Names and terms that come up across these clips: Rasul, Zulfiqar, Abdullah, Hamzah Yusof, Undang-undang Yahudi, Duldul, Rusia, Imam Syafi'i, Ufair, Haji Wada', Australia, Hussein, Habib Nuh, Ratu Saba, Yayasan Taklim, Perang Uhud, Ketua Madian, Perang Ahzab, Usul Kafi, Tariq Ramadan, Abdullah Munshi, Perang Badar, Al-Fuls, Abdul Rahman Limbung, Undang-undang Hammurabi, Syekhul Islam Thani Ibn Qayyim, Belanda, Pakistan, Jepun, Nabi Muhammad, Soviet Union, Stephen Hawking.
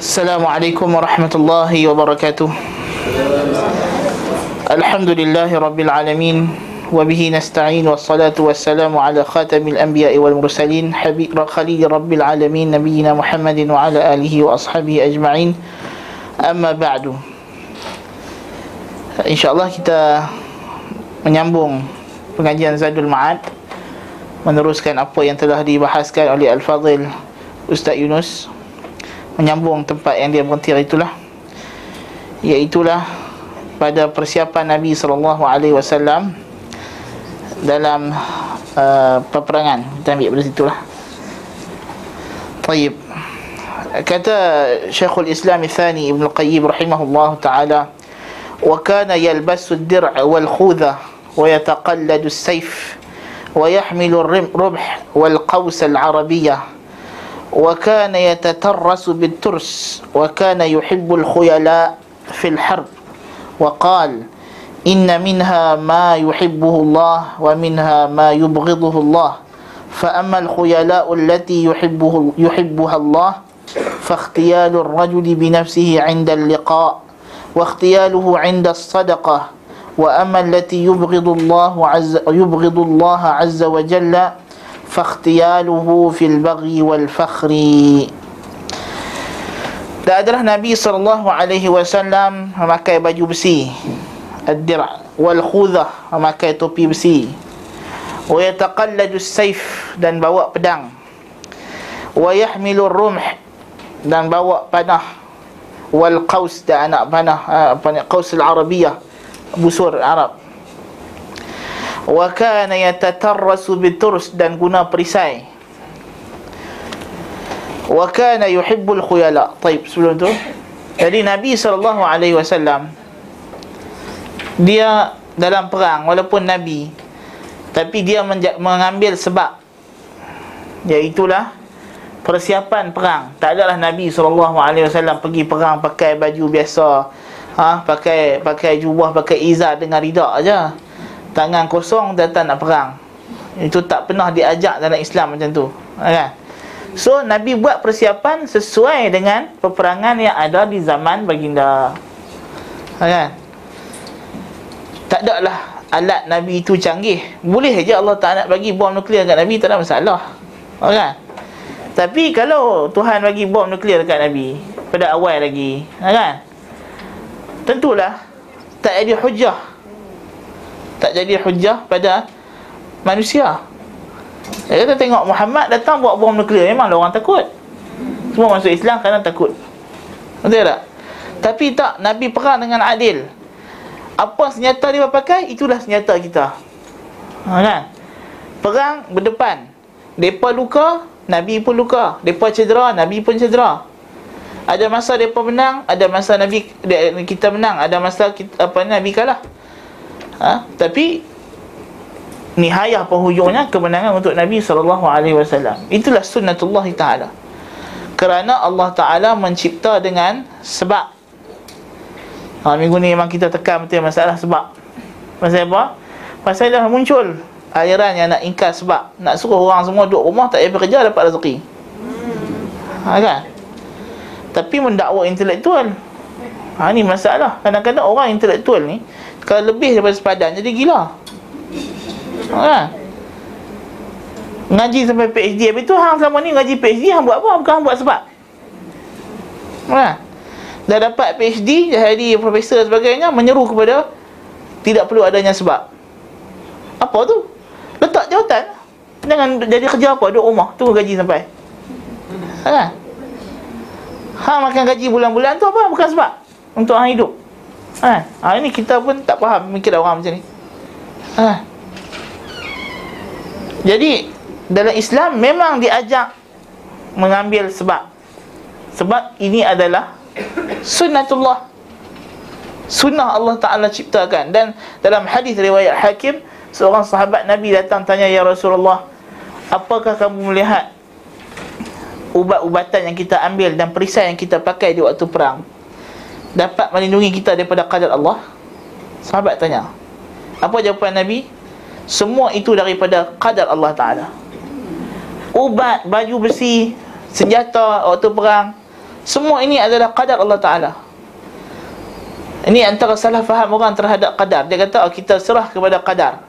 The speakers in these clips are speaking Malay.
Assalamualaikum warahmatullahi wabarakatuh. Alhamdulillahi rabbil alamin, wabihi nasta'in, wassalatu wassalamu ala khatamil anbiya'i wal mursalin, habib khalil rabbil alamin, nabiyina Muhammadin wa ala alihi wa ashabihi ajma'in. Amma ba'du. InsyaAllah kita menyambung pengajian Zadul Ma'ad, meneruskan apa yang telah dibahaskan oleh Al-Fadhil Ustaz Yunus, menyambung tempat yang dia berhenti itulah, iaitulah pada persiapan Nabi SAW dalam peperangan. Kita ambil dari situlah. Taib. Kata Syekhul Islam Thani Ibn Qayyim rahimahullah ta'ala, وَكَانَ يَلْبَسُ الدِّرْعَ وَالْخُوذَةَ وَيَتَقَلَّدُ السَّيْفَ ويحمل الرمح والقوس العربية وكان يتترس بالترس وكان يحب الخيلاء في الحرب وقال إن منها ما يحبه الله ومنها ما يبغضه الله فأما الخيلاء التي يحبها الله فاختيال الرجل بنفسه عند اللقاء واختياله عند الصدقة وأما التي يبغض الله عز وجل فاختياله في البغي والفخر. Dan adalah Nabi SAW memakai baju besi, ad-dir' wal khudhah, memakai topi besi, wa yataqalladu as-sayf, dan bawa pedang, wa yahmilu ar-rumh, dan bawa panah, wal qaus, dan anak panah qaus al-arabiyah, busur Arab, wa kana yatatarrasu biturs, dan guna perisai, wa kana yuhibbul khuyala. Taib, sebelum tu, jadi Nabi SAW dia dalam perang, walaupun Nabi, tapi dia mengambil sebab, iaitulah persiapan perang. Tak adalah Nabi SAW pergi perang pakai baju biasa, pakai jubah, pakai izar dengan ridak aja, tangan kosong datang nak perang. Itu tak pernah diajak dalam Islam macam tu, kan? So Nabi buat persiapan sesuai dengan peperangan yang ada di zaman baginda, kan? Tak ada lah alat Nabi itu canggih. Boleh je Allah Ta'ala bagi bom nuklear kat Nabi, tak ada masalah, kan? Tapi kalau Tuhan bagi bom nuklear kat Nabi pada awal lagi, kan, tentulah tak jadi hujah, tak jadi hujah pada manusia. Kita tengok Muhammad datang buat bom nuklear, memanglah orang takut, semua masuk Islam kerana takut, betul tak? Tapi tak, Nabi perang dengan adil. Apa senjata dia pakai, itulah senjata kita, kan? Perang berdepan, mereka luka, Nabi pun luka, mereka cedera, Nabi pun cedera. Ada masa mereka menang, ada masa Nabi kita menang, ada masa kita, Nabi kalah. Tapi nihayah penghujungnya kemenangan untuk Nabi SAW. Itulah sunnatullah ta'ala. Kerana Allah Ta'ala mencipta dengan sebab. Minggu ni memang kita tekan betul masalah sebab. Pasal apa? Pasal dah muncul aliran yang nak ingkar sebab, nak suruh orang semua duduk rumah, tak payah bekerja, dapat rezeki, kan? Tapi mendakwa intelektual, ni masalah. Kadang-kadang orang intelektual ni kalau lebih daripada sepadan jadi gila, kan? Ngaji sampai PhD, habis tu hang selama ni ngaji PhD, hang buat apa? Bukan hang buat sebab, kan? Dah dapat PhD, jadi profesor sebagainya, menyeru kepada tidak perlu adanya sebab. Apa tu? Letak jawatan, jangan jadi kerja apa, duduk rumah, tunggu gaji sampai, kan? Hang makan gaji bulan-bulan tu apa? Bukan sebab untuk hang hidup, ha? Ini kita pun tak faham mikir orang macam ni, ha? Jadi dalam Islam memang diajak mengambil sebab. Sebab ini adalah sunnatullah, sunnah Allah Ta'ala ciptakan. Dan dalam hadis riwayat Hakim, seorang sahabat Nabi datang tanya, ya Rasulullah, apakah kamu melihat ubat-ubatan yang kita ambil dan perisai yang kita pakai di waktu perang dapat melindungi kita daripada qadar Allah? Sahabat tanya. Apa jawapan Nabi? Semua itu daripada qadar Allah Ta'ala. Ubat, baju besi, senjata waktu perang, Semua ini adalah qadar Allah Ta'ala. Ini antara salah faham orang terhadap qadar. Dia kata, oh, kita serah kepada qadar.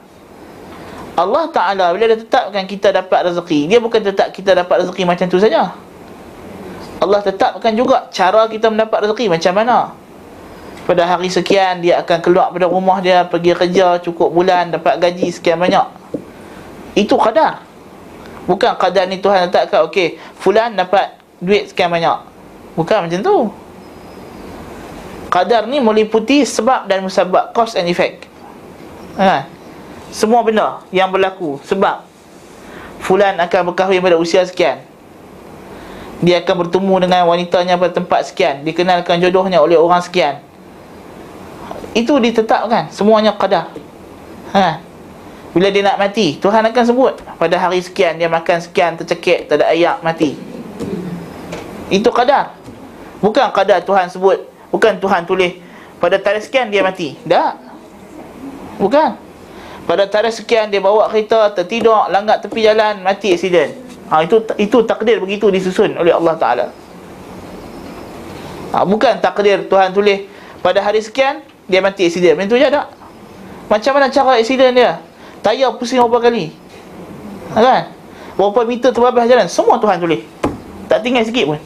Allah Ta'ala bila dia tetapkan kita dapat rezeki, dia bukan tetap kita dapat rezeki macam tu saja. Allah tetapkan juga cara kita mendapat rezeki macam mana. Pada hari sekian dia akan keluar pada rumah dia, pergi kerja cukup bulan, dapat gaji sekian banyak. Itu qadar. Bukan qadar ni Tuhan letakkan, okey, fulan dapat duit sekian banyak. Bukan macam tu. Qadar ni meliputi sebab dan musabab, cause and effect. Ha. Semua benda yang berlaku. Sebab fulan akan berkahwin pada usia sekian, dia akan bertemu dengan wanitanya pada tempat sekian, dikenalkan jodohnya oleh orang sekian. Itu ditetapkan, semuanya qadar. Ha. Bila dia nak mati, Tuhan akan sebut pada hari sekian dia makan sekian, tercekik, tak ada air, mati. Itu qadar. Bukan qadar Tuhan sebut, bukan Tuhan tulis pada tarikh sekian dia mati. Tak. Bukan. Pada tarikh sekian dia bawa kereta, tertidur, langgar tepi jalan, mati aksiden. Ha, itu takdir begitu disusun oleh Allah Ta'ala. Ha, bukan takdir Tuhan tulis pada hari sekian dia mati aksiden. Macam tu je tak? Macam mana cara aksiden dia? Tayar pusing berapa kali? Ha, kan? Berapa meter terbabas jalan? Semua Tuhan tulis. Tak tinggal sikit pun.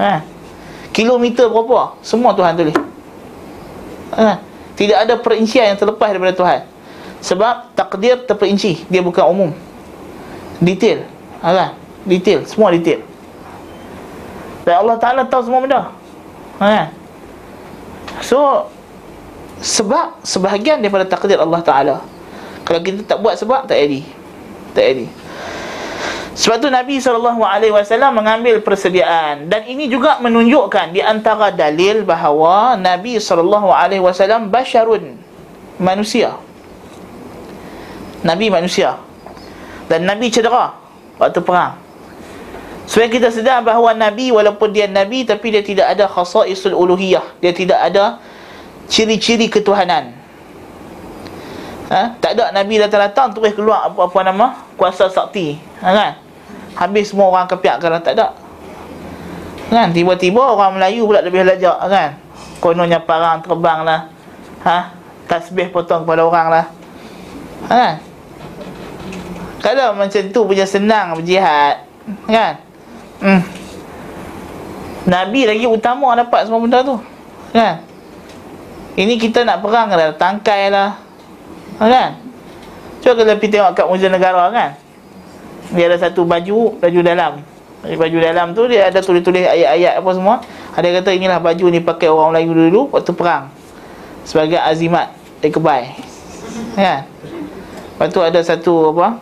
Ha. Kilometer berapa? Semua Tuhan tulis. Ha. Tidak ada perincian yang terlepas daripada Tuhan. Sebab takdir terperinci, dia bukan umum. Detail. Ha, detail, semua detail. Dan Allah Ta'ala tahu semua benda. Ha. So sebab sebahagian daripada takdir Allah Ta'ala. Kalau kita tak buat sebab, tak jadi. Tak jadi. Sebab tu Nabi SAW mengambil persediaan. Dan ini juga menunjukkan di antara dalil bahawa Nabi SAW basyarun, manusia. Nabi manusia. Dan Nabi cedera waktu perang. Supaya kita sedar bahawa Nabi walaupun dia Nabi, tapi dia tidak ada khasaisul uluhiyah. Dia tidak ada ciri-ciri ketuhanan. Ha? Tak ada Nabi datang-datang terus keluar apa-apa nama kuasa sakti, ha, kan? Habis semua orang kepiakkan. Tak ada, kan? Tiba-tiba orang Melayu pula lebih lajak, kan? Kononnya parang terbang lah, ha? Tasbih potong kepala orang lah, ha, kan? Kalau macam tu punya senang berjihad, kan? Nabi lagi utama dapat semua benda tu, kan? Ini kita nak perang dah, tangkai lah, ha, kan? Cuba kalau pergi tengok kat muzium negara, kan? Dia ada satu baju, baju dalam. Baju dalam tu dia ada tulis-tulis ayat-ayat apa semua. Ada kata inilah baju ni pakai orang Melayu dulu waktu perang sebagai azimat terkebai, kan? Lepas tu ada satu apa,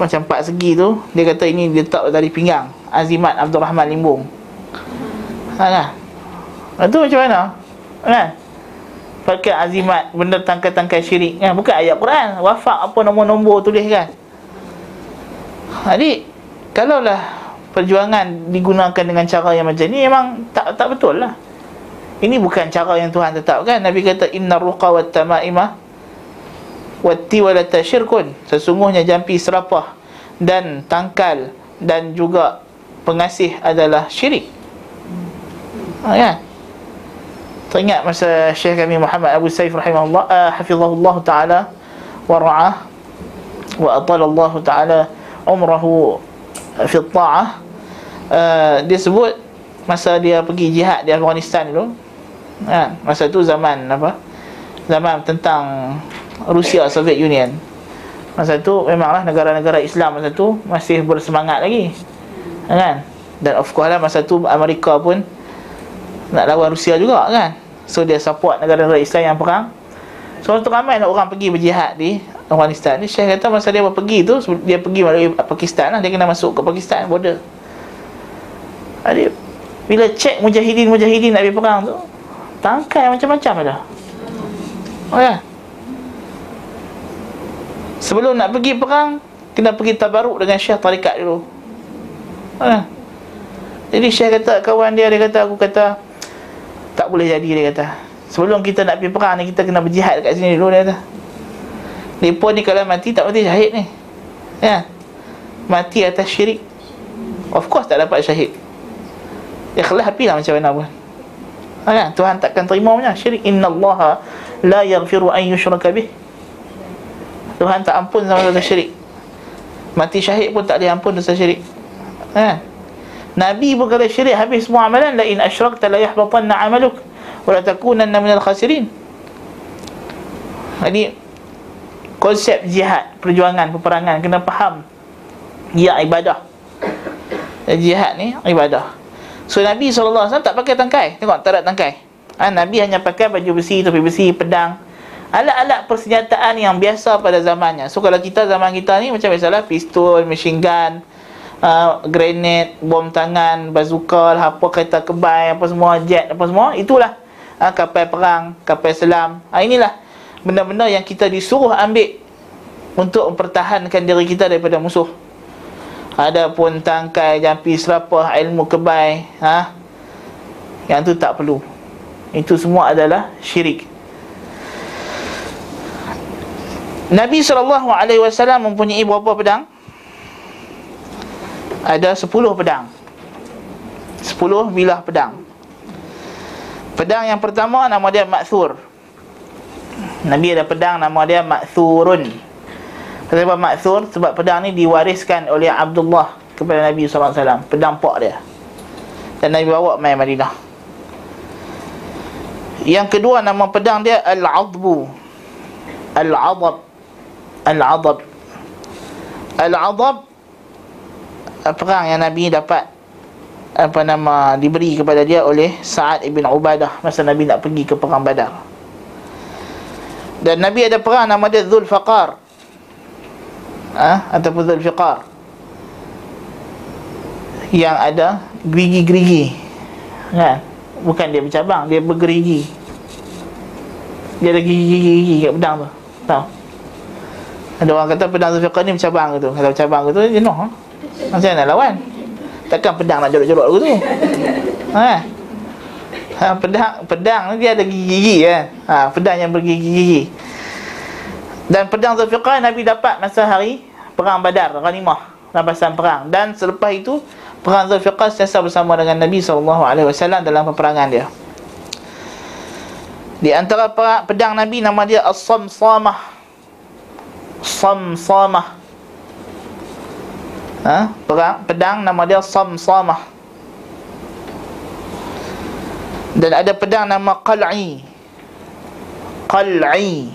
macam empat segi tu, dia kata ini letak dari pinggang, azimat Abdul Rahman Limbung. Ha, kan? Lepas tu macam mana, kan? Pakai azimat, benda tangkai-tangkai syirik, kan? Bukan ayat Quran, wafak apa nombor-nombor tulis, kan? Jadi kalaulah perjuangan digunakan dengan cara yang macam ni, memang tak betul lah. Ini bukan cara yang Tuhan tetapkan. Nabi kata inna ruqa wat tamaimah wati walata syirkun, sesungguhnya jampi serapah dan tangkal dan juga pengasih adalah syirik. Ha, kan? Teringat masa Syekh kami Muhammad Abu Saif rahimahullah, hafizahullah ta'ala wa ra'ah wa atalallahu ta'ala umrahu fi ta'ah, dia sebut masa dia pergi jihad di Afghanistan dulu, ha, masa tu zaman apa, zaman tentang Rusia, Soviet Union. Masa tu memanglah negara-negara Islam masa tu masih bersemangat lagi, kan? Dan of course lah masa tu Amerika pun nak lawan Rusia juga, kan? So dia support negara-negara Islam yang perang. So tu ramai lah orang pergi berjihad di Afghanistan ni. Syekh kata masa dia pergi tu, dia pergi melalui Pakistan lah, dia kena masuk ke Pakistan border. Jadi bila cek mujahidin nak pergi perang tu, tangkai macam-macam ada. Oh ya, sebelum nak pergi perang kena pergi tabaruk dengan syekh tarikat dulu. Ha. Jadi syekh kata kawan dia, dia kata aku kata tak boleh jadi, dia kata. Sebelum kita nak pergi perang ni kita kena berjihad kat sini dulu, dia kata. Depa ni kalau mati tak mati syahid ni. Ya. Mati atas syirik. Of course tak dapat syahid. ikhlas hatilah macam mana pun. Ha, Tuhan takkan terima punya syirik. Innallaha la yaghfiru an yushraka bih. Tuhan tak ampun sama dosa syirik. Mati syahid pun tak boleh ampun dosa syirik. Ha. Nabi pun kata syirik habis semua amalan. La in asyrakta la yahbatanna 'amaluk wa la takunanna minal khasirin. Jadi konsep jihad, perjuangan, peperangan kena faham ia ibadah. Jihad ni ibadah. So Nabi SAW tak pakai tangkai. Tengok, tak ada tangkai. Ha, Nabi hanya pakai baju besi, topi besi, pedang, alat-alat persenjataan yang biasa pada zamannya. So kalau kita, zaman kita ni macam biasalah, pistol, machine gun, grenade, bom tangan, bazooka, apa, kereta kebal, apa semua, jet, apa semua. Itulah kapal perang, kapal selam. Inilah benda-benda yang kita disuruh ambil untuk mempertahankan diri kita daripada musuh. Ada pun tangkai, jampi, serapah, ilmu kebal, yang tu tak perlu. Itu semua adalah syirik. Nabi SAW mempunyai berapa pedang? Ada 10 pedang, 10 bilah pedang. Pedang yang pertama nama dia Maksur. Nabi ada pedang nama dia Maksurun. Kenapa Maksur? Sebab pedang ni diwariskan oleh Abdullah kepada Nabi SAW. Pedang pak dia, dan Nabi bawa main Madinah. Yang kedua nama pedang dia Al-Adbu. Al-Adab, perang yang Nabi dapat, apa nama, diberi kepada dia oleh Sa'ad ibn Ubadah masa Nabi nak pergi ke Perang Badar. Dan Nabi ada perang nama dia Zulfaqar, ataupun Zulfiqar, yang ada gerigi-gerigi, kan? Bukan dia bercabang, dia bergerigi. Dia ada gigi-gigi kat pedang tu. Tahu? Ada orang kata pedang Zulfiqar ni bercabang gitu. Kalau bercabang gitu, jenuh lah. Macam mana lawan? Takkan pedang nak jorok-jorok gitu. Pedang ni dia ada gigi-gigi, kan? Pedang yang bergigi-gigi. Dan pedang Zulfiqar Nabi dapat masa hari Perang Badar, ghanimah, rampasan perang. Dan selepas itu perang Zulfiqar sentiasa bersama dengan Nabi SAW dalam peperangan dia. Di antara pedang Nabi nama dia As-Samsamah. Samsamah. Pedang nama dia Samsamah. Dan ada pedang nama Qal'i. Qal'i.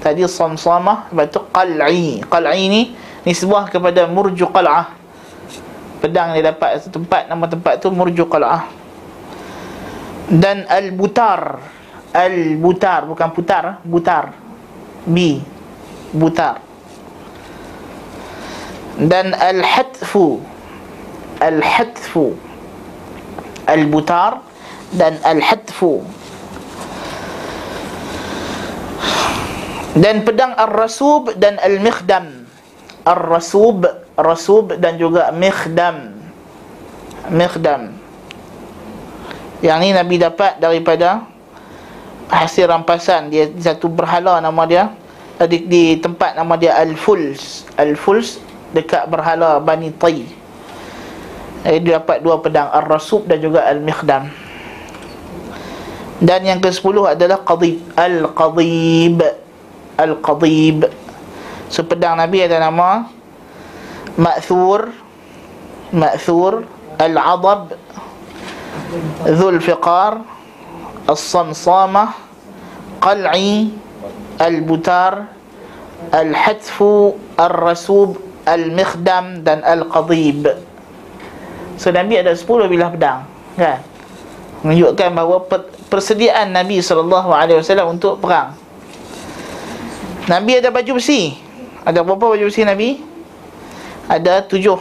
Tadi Samsamah, lepas tu Qal'i. Qal'i ni nisbah kepada Murjuqal'ah. Pedang dia dapat tempat, nama tempat tu Murjuqal'ah. Dan Al-Butar. Al-Butar, bukan putar, Butar. B. Butar. Dan Al-Hatfu. Al-Hatfu. Al-Butar dan Al-Hatfu. Dan pedang Ar-Rasub dan Al-Mikhdam. Ar-Rasub, Rasub dan juga Mikhdam. Mikhdam yang ni Nabi dapat daripada hasil rampasan. Dia satu berhala nama dia di tempat nama dia Al-Fuls. Al-Fuls dekat berhala Bani Tay. Dia dapat dua pedang, Ar-Rasub dan juga Al-Mikhdam. Dan yang ke-10 adalah Qadib. Al-Qadib. Al-Qadib. So pedang Nabi ada nama Maksur, Al-Adab, Zulfiqar, As-Samsamah, Qal'i, Al-Butar, Al-Hatfu, Ar-Rasub, Al-Mikhdam dan Al-Qadib. So Nabi ada 10 bilah pedang, kan? Menunjukkan bahawa persediaan Nabi SAW untuk perang. Nabi ada baju besi. Ada berapa baju besi Nabi? Ada 7.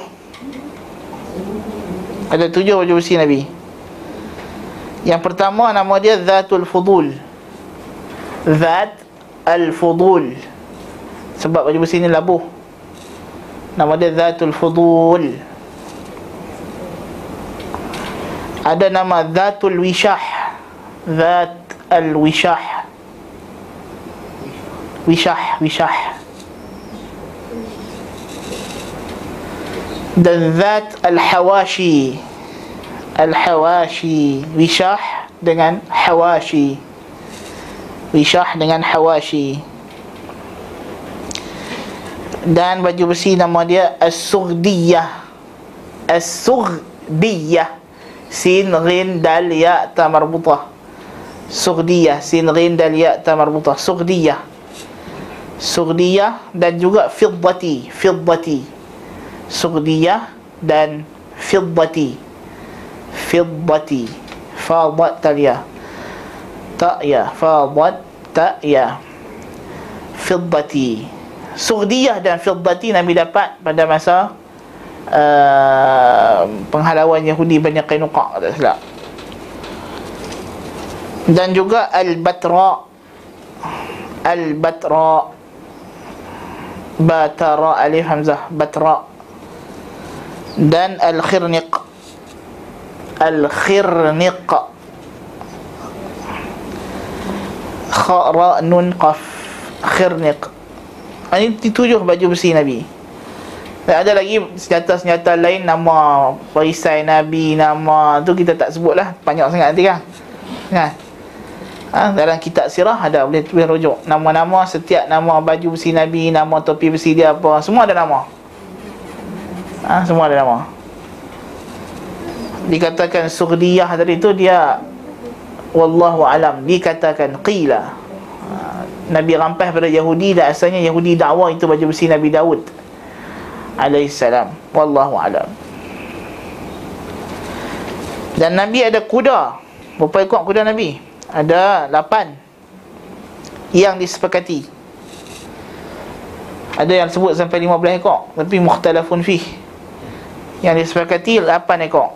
Ada 7 baju besi Nabi. Yang pertama nama dia Zatul Fudul. Zat Al-Fudul. Sebab baju besi ni labuh. Nama dia Zatul Fudul. Ada nama Zatul Wishah. Zat Al-Wishah. Wishah. Dan Zat Al-Hawashi. al-hawashi, wishah dengan hawashi, wishah dengan hawashi. Dan baju besi nama dia as-sughdiyah, as-sughdiyah, sin ghin dal ya ta marbutah, sughdiyah, sin ghin dal ya ta marbutah, sughdiyah, sughdiyah. Dan juga fiddati, fiddati, sughdiyah dan fiddati, fiddati, fadat talia, ta ya, fadat ta ya, fiddati. Sughdiyah dan fiddati Nabi dapat pada masa penghalauan Yahudi Bani Qainuqa, tak silap. Dan juga al-batra, al-batra, batara alif hamzah, batra. Dan al-khirniq, al-khirniq, kha ra nun qaf, khirniq. Ini tujuh baju besi Nabi. Dan ada lagi senjata-senjata lain, nama perisai Nabi, nama tu kita tak sebutlah, banyak sangat nanti kan. Nah. Ha, dalam kitab sirah ada, boleh rujuk nama-nama setiap nama baju besi Nabi, nama topi besi dia apa, semua ada nama. Ha, semua ada nama. Dikatakan sughdiyah tadi tu dia wallahu alam, dikatakan qila Nabi rampas pada Yahudi, dan asalnya Yahudi dakwa itu baju besi Nabi Daud alaihi salam, wallahu alam. Dan Nabi ada kuda. Berapa ekor kuda Nabi? Ada 8 yang disepakati. Ada yang sebut sampai 15 ekor, tapi mukhtalafun fih. Yang disepakati 8 ekor.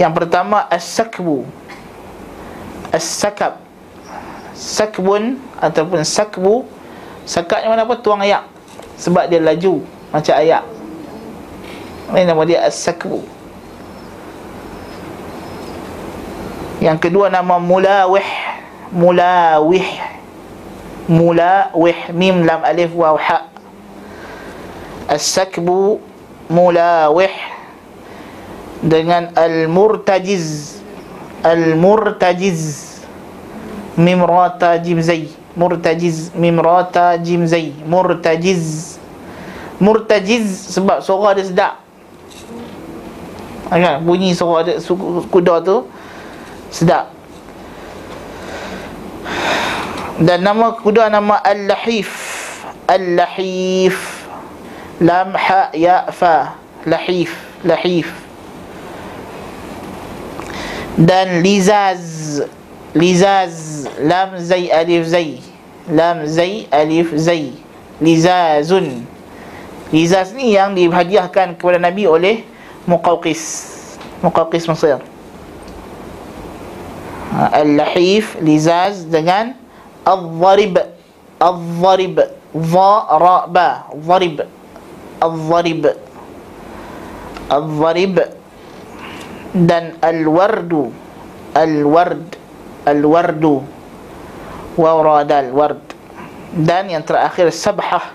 Yang pertama as-sakbu, as-sakab, sakbun ataupun sakbu. Sakab ni mana apa? Tuang ayak, sebab dia laju macam ayak. Ini nama dia as-sakbu. Yang kedua nama mulawih, mulawih, mulawih, mim lam alif waw ha. As-sakbu, mulawih. Dengan al-murtajiz, al-murtajiz, mimrata jimzai, murtajiz, mimrata jimzai, murtajiz, murtajiz sebab suara dia sedap. Kan bunyi suara dia, kuda tu sedap. Dan nama kuda nama al-lahif, al-lahif, lam ha ya fa, lahif, lahif. Dan lizaz, lizaz, lam zai alif zai, lam zai alif zai, lizazun. Lizaz ni yang dihadiahkan kepada Nabi oleh Muqawqis, Muqawqis Mesir. Al-lahif, lizaz dengan al-dharib, al-dharib, dharaba, dharib, al-dharib, al-dharib. Dan al-wardu, al-ward, al-wardu, waradal ward. Dan yang terakhir sabhah,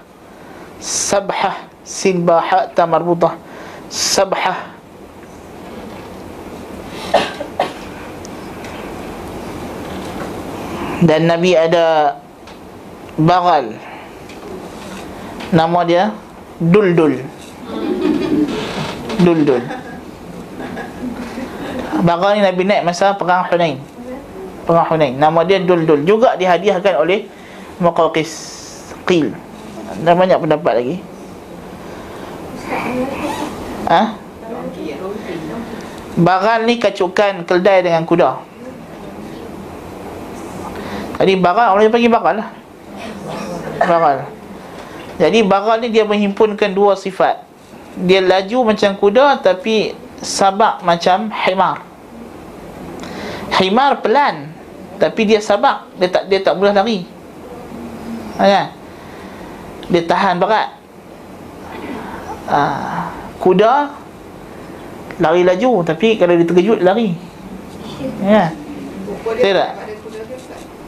sabhah, sin ba ha ta marbutah, sabhah. Dan Nabi ada bagal, nama dia duldul, duldul. Bagal ni Nabi naik masa perang Hunain, perang Hunain. Nama dia Duldul, juga dihadiahkan oleh Muqawqis. Qil, dan banyak pendapat lagi. Ha? Bagal ni kacukan keldai dengan kuda. Jadi bagal, orang yang panggil bagal lah, bagal. Jadi bagal ni dia menghimpunkan dua sifat. Dia laju macam kuda, tapi sabak macam himar. Himar pelan, tapi dia sabak, dia tak mudah lari. Ha, dia tahan berat. Kuda lari laju, tapi kalau dia terkejut lari. Ya. Tidak.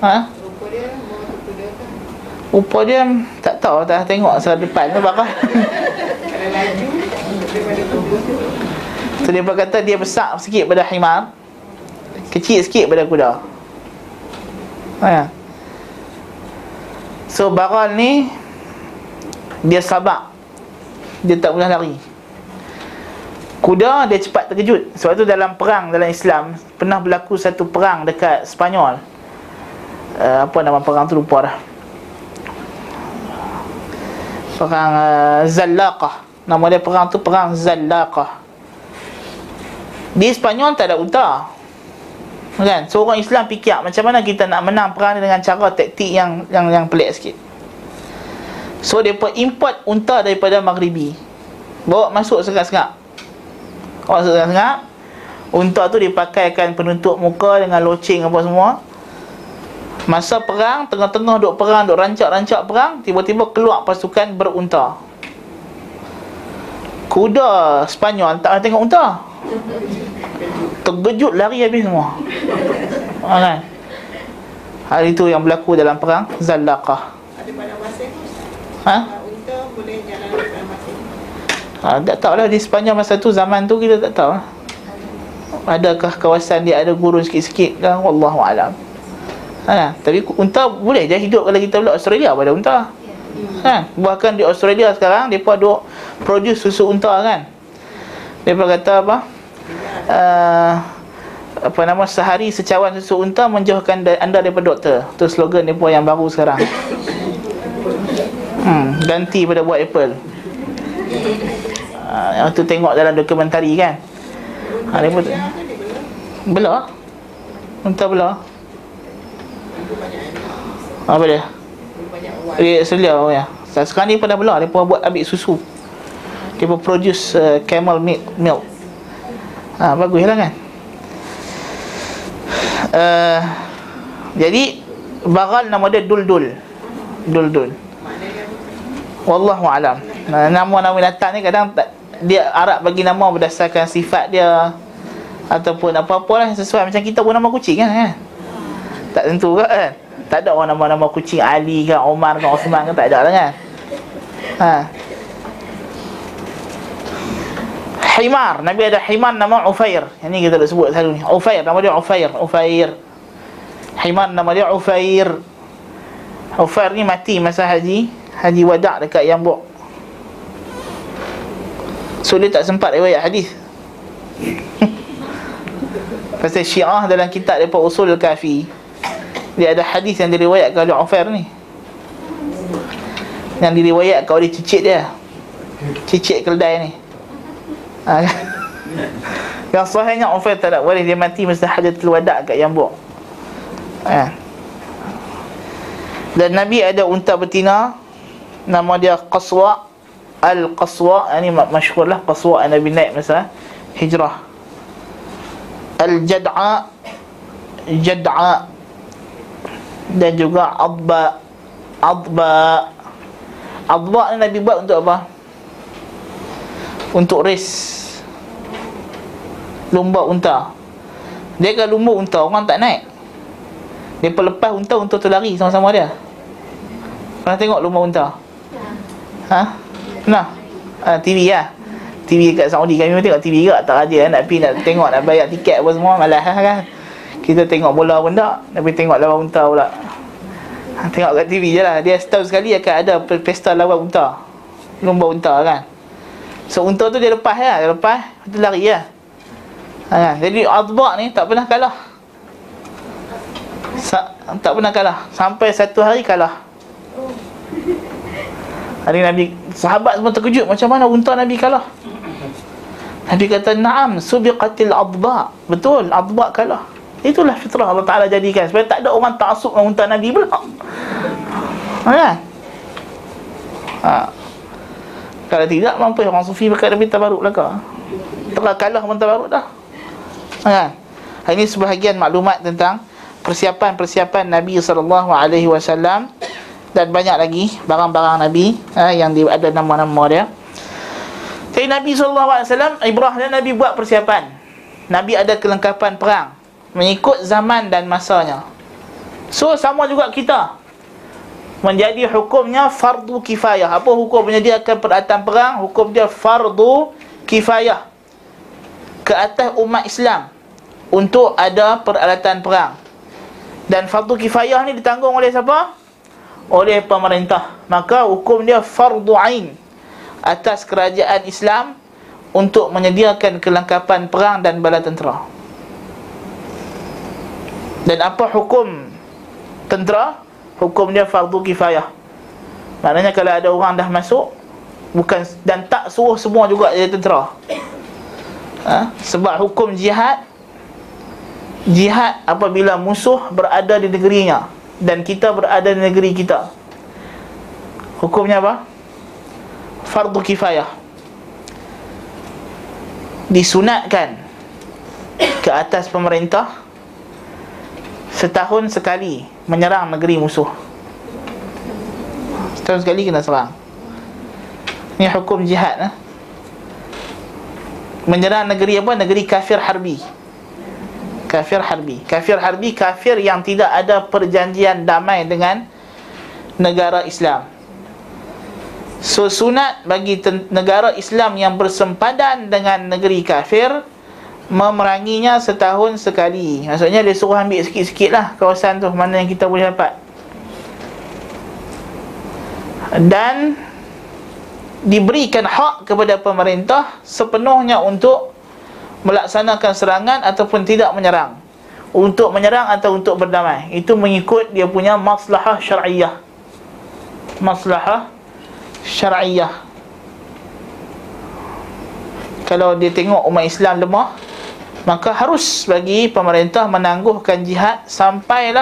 Ha? Rupa dia tak tahu, tak tengok sebelah depan tu bakal. Kalau laju daripada kuda. So dia berkata dia besar sikit pada himar, kecil sikit pada kuda. So baral ni dia sabar, dia tak boleh lari. Kuda dia cepat terkejut. Sebab tu dalam perang dalam Islam pernah berlaku satu perang dekat Sepanyol. Apa nama perang tu lupa dah. Perang Zallaqah. Nama dia perang tu perang Zallaqah. Di Sepanyol tak ada unta, kan? So orang Islam fikir macam mana kita nak menang perang ni dengan cara taktik yang pelik sikit. So depa import unta daripada Maghribi, bawa masuk sengak-sengak. Orang sengak-sengak, unta tu dipakaikan penutup muka dengan loceng apa semua. Masa perang, tengah-tengah duk perang, duk rancak-rancak perang, tiba-tiba keluar pasukan berunta. Kuda Sepanyol tak nak tengok unta, terkejut lari habis semua, kan? Hari tu yang berlaku dalam perang Zallaqah. Ada pada masa tu unta boleh jalan pada masa tu. Tak tahulah di sepanjang masa tu, zaman tu kita tak tahu lah. Adakah kawasan dia ada gurun sikit-sikit kan? Wallahu'alam. Tapi unta boleh je hidup. Kalau kita pula Australia pada unta, kan? Bahkan di Australia sekarang mereka duk produce susu unta, kan? Mereka kata apa? Apa nama, sehari secawan susu unta menjauhkan anda daripada doktor. Itu slogan mereka yang baru sekarang. Ganti pada buat Apple. Yang tu tengok dalam dokumentari, kan? Belah entah belah apa dia? Seliau ya. Sekarang ni pada belah, dia pun buat ambil susu. Dia pun produce camel milk. Bagus lah, kan? Jadi bagal nama dia Duldul. Wallahu'alam. Nama-nama binatang ni kadang dia Arab bagi nama berdasarkan sifat dia ataupun apa-apalah yang sesuai. Macam kita pun nama kucing, kan? Tak tentu ke, kan? Tak ada orang nama-nama kucing Ali ke, Omar ke, Osman ke, tak ada lah, kan? Himar, Nabi ada himar nama Ufair. Yang ni kita dah sebut selalu ni. Ufair, nama dia Ufair. Himar nama dia Ufair ni mati masa Haji Wada' dekat Yambuk. So dia tak sempat riwayat hadis. Pasal Syiah dalam kitab mereka Usul Kafi, dia ada hadis yang diriwayatkan oleh Ufair ni, yang diriwayatkan oleh cicit dia, cicit keldai ni. Yang sahihnya Ufair tak ada waris. Dia mati masa Hajatul Wada' kat Yambuk. Dan Nabi ada unta betina, nama dia Qaswa. Al-Qaswa ini masyhur lah, Qaswa Nabi naik masa hijrah. Al-Jad'a, Jad'a. Dan juga Adba ni Nabi buat untuk apa? Untuk race lumba unta. Dia kalau lumba unta orang tak naik, dia lepas unta tu lari sama-sama dia. Pernah tengok lumba unta? Pernah? TV lah, TV kat Saudi kami tengok TV juga. Tak ada nak pergi, nak tengok, nak bayar tiket apa semua, malas lah, kan? Kita tengok bola pun tak, tapi tengok lawan unta pula. Tengok kat TV je lah. Dia setahun sekali akan ada pesta lawan unta, lumba unta, kan? So unta tu dia lepas lah, dia lepas, dia lari lah, kan? Jadi Adba' ni tak pernah kalah. Tak pernah kalah. Sampai satu hari kalah. Hari Nabi, sahabat semua terkejut, macam mana unta Nabi kalah? Nabi kata, "Na'am, subiqatil adba." Betul, adba kalah. Itulah fitrah Allah Ta'ala jadikan, supaya tak ada orang ta'asub dengan unta Nabi pula. Kalau tidak, mampu orang sufi berkata Nabi tabaruk lah kau. Telah kalah pun tabaruk dah. Ini sebahagian maklumat tentang persiapan-persiapan Nabi SAW dan banyak lagi barang-barang Nabi yang ada nama-nama dia. Jadi Nabi SAW, ibrah dia, Nabi buat persiapan. Nabi ada kelengkapan perang mengikut zaman dan masanya. So sama juga kita, menjadi hukumnya fardu kifayah. Apa hukumnya dia akan peralatan perang? Hukum dia fardu kifayah. ke atas umat Islam untuk ada peralatan perang. Dan fardu kifayah ni ditanggung oleh siapa? Oleh pemerintah. Maka hukum dia fardu ain atas kerajaan Islam untuk menyediakan kelengkapan perang dan bala tentera. Dan apa hukum tentera? Hukum dia fardu kifayah. Maknanya kalau ada orang dah masuk, bukan dan tak suruh semua juga jadi tentera. Sebab hukum jihad apabila musuh berada di negerinya dan kita berada di negeri kita, hukumnya apa? Fardu kifayah. Disunatkan ke atas pemerintah setahun sekali menyerang negeri musuh. Setahun sekali kena serang. Ini hukum jihad Menyerang negeri apa? Negeri kafir harbi. Kafir harbi, kafir yang tidak ada perjanjian damai dengan negara Islam. So sunat bagi negara Islam yang bersempadan dengan negeri kafir memeranginya setahun sekali. Maksudnya dia suruh ambil sikit-sikit lah kawasan tu, mana yang kita boleh dapat. Dan diberikan hak kepada pemerintah sepenuhnya untuk melaksanakan serangan ataupun tidak menyerang, untuk menyerang atau untuk berdamai. Itu mengikut dia punya maslahah syar'iyah. Kalau dia tengok umat Islam lemah, maka harus bagi pemerintah menangguhkan jihad sampai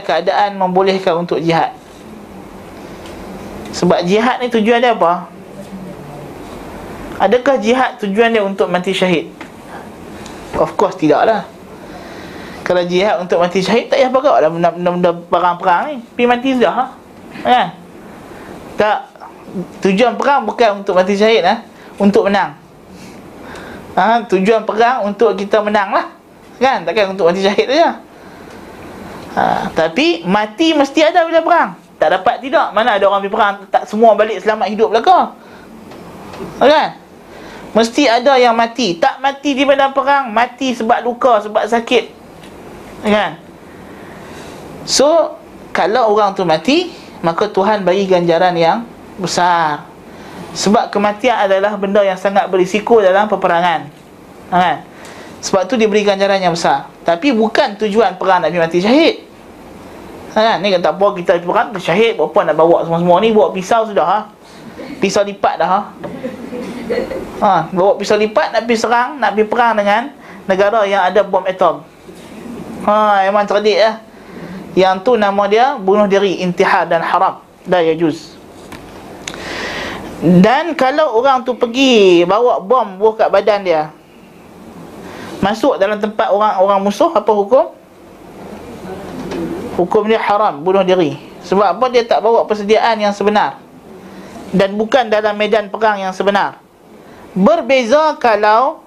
keadaan membolehkan untuk jihad. Sebab jihad ni tujuan dia apa? Adakah jihad tujuan dia untuk mati syahid? Of course tidaklah. Kalau jihad untuk mati syahid, tak payah pakai lah benda-benda perang-perang ni, pergi mati sudah lah. Kan? Tak. Tujuan perang bukan untuk mati syahid untuk menang. Tujuan perang untuk kita menang lah, kan? Takkan untuk mati syahid saja. Tapi mati mesti ada bila perang. Tak dapat tidak, mana ada orang pergi perang tak semua balik selamat hidup belaka, kan? Mesti ada yang mati. Tak mati di medan perang, mati sebab luka, sebab sakit, kan? So kalau orang tu mati, maka Tuhan bagi ganjaran yang besar. Sebab kematian adalah benda yang sangat berisiko dalam peperangan, kan? Sebab tu diberi ganjaran yang besar. Tapi bukan tujuan perang nak pergi mati syahid. Ni kata apa, kita perang syahid, berapa nak bawa semua-semua ni, bawa pisau sudah Pisau lipat dah bawa pisau lipat nak pergi serang, nak pergi perang dengan negara yang ada bom atom. Memang cerdik Yang tu nama dia bunuh diri, intihar dan haram, dah yajuz. Dan kalau orang tu pergi bawa bom buah kat badan dia, masuk dalam tempat orang-orang musuh, apa hukum? Hukum dia haram, bunuh diri. Sebab apa? Dia tak bawa persediaan yang sebenar dan bukan dalam medan perang yang sebenar. Berbeza kalau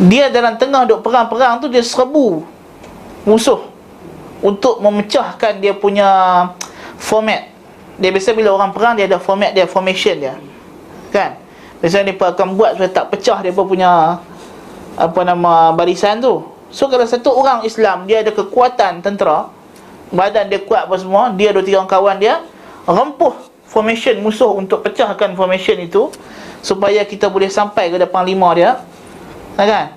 dia dalam tengah duk perang-perang tu, dia serbu musuh untuk memecahkan dia punya format. Dia biasa bila orang perang, dia ada format dia, formation dia, kan? Biasanya mereka akan buat supaya tak pecah mereka punya barisan tu. So kalau satu orang Islam, dia ada kekuatan tentera, badan dia kuat apa semua, dia dua tiga kawan dia rempuh formation musuh untuk pecahkan formation itu supaya kita boleh sampai ke depan lima dia, kan?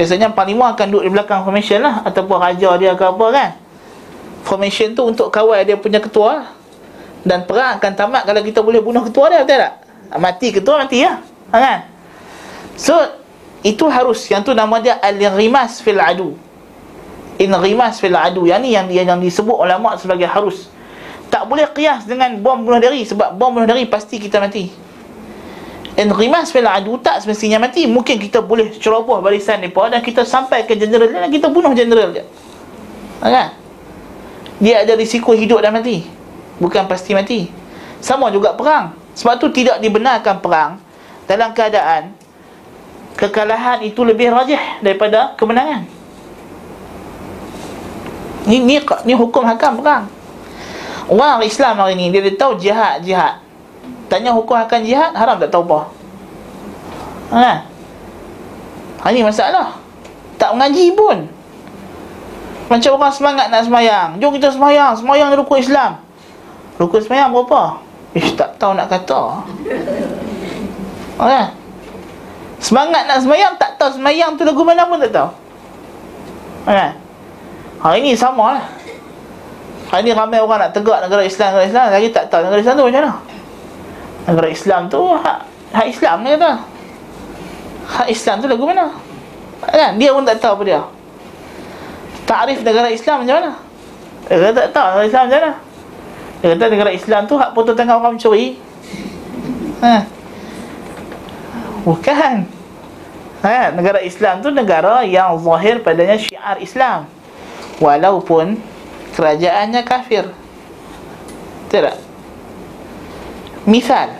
Biasanya panglima akan duduk di belakang formation ataupun raja dia ke apa, kan? Formation tu untuk kawal dia punya ketua dan perang akan tamat kalau kita boleh bunuh ketua dia, betul tak? Mati ketua, mati kan? So itu harus, yang tu nama dia al-rimas fil adu. In-rimas fil adu, yang ni yang disebut ulama sebagai harus. Tak boleh qiyas dengan bom bunuh diri sebab bom bunuh diri pasti kita mati. In-rimas fil adu tak semestinya mati. Mungkin kita boleh ceroboh barisan depa dan kita sampai ke jeneral dia dan kita bunuh jeneral dia. Kan? Dia ada risiko hidup dan mati, bukan pasti mati. Sama juga perang. Sebab tu tidak dibenarkan perang dalam keadaan kekalahan itu lebih rajih daripada kemenangan. Ni hukum hakam perang. Orang Islam hari ni dia tahu jihad. Tanya hukum akan jihad, haram tak taubah? Ha? Ini masalah. Tak mengaji pun. Macam orang semangat nak semayang, jom kita semayang, semayang ni rukun Islam. Rukun semayang berapa? Tak tahu nak kata. Ha? Semangat nak semayang, tak tahu semayang tu lagu mana pun tak tahu. Ha? Hari ni sama lah. Hari ni ramai orang nak tegak negara Islam lagi tak tahu negara Islam tu macam mana. Negara Islam tu hak Islam dia kata. Hak Islam tu lagu mana? Kan? Dia pun tak tahu apa dia. Takrif negara Islam macam mana? Dia kata tak tahu negara Islam macam mana. Dia kata negara Islam tu hak potong tangan orang mencuri. Ha. Bukan. Ha, negara Islam tu negara yang zahir padanya syiar Islam. Walaupun kerajaannya kafir. Tidak. Misal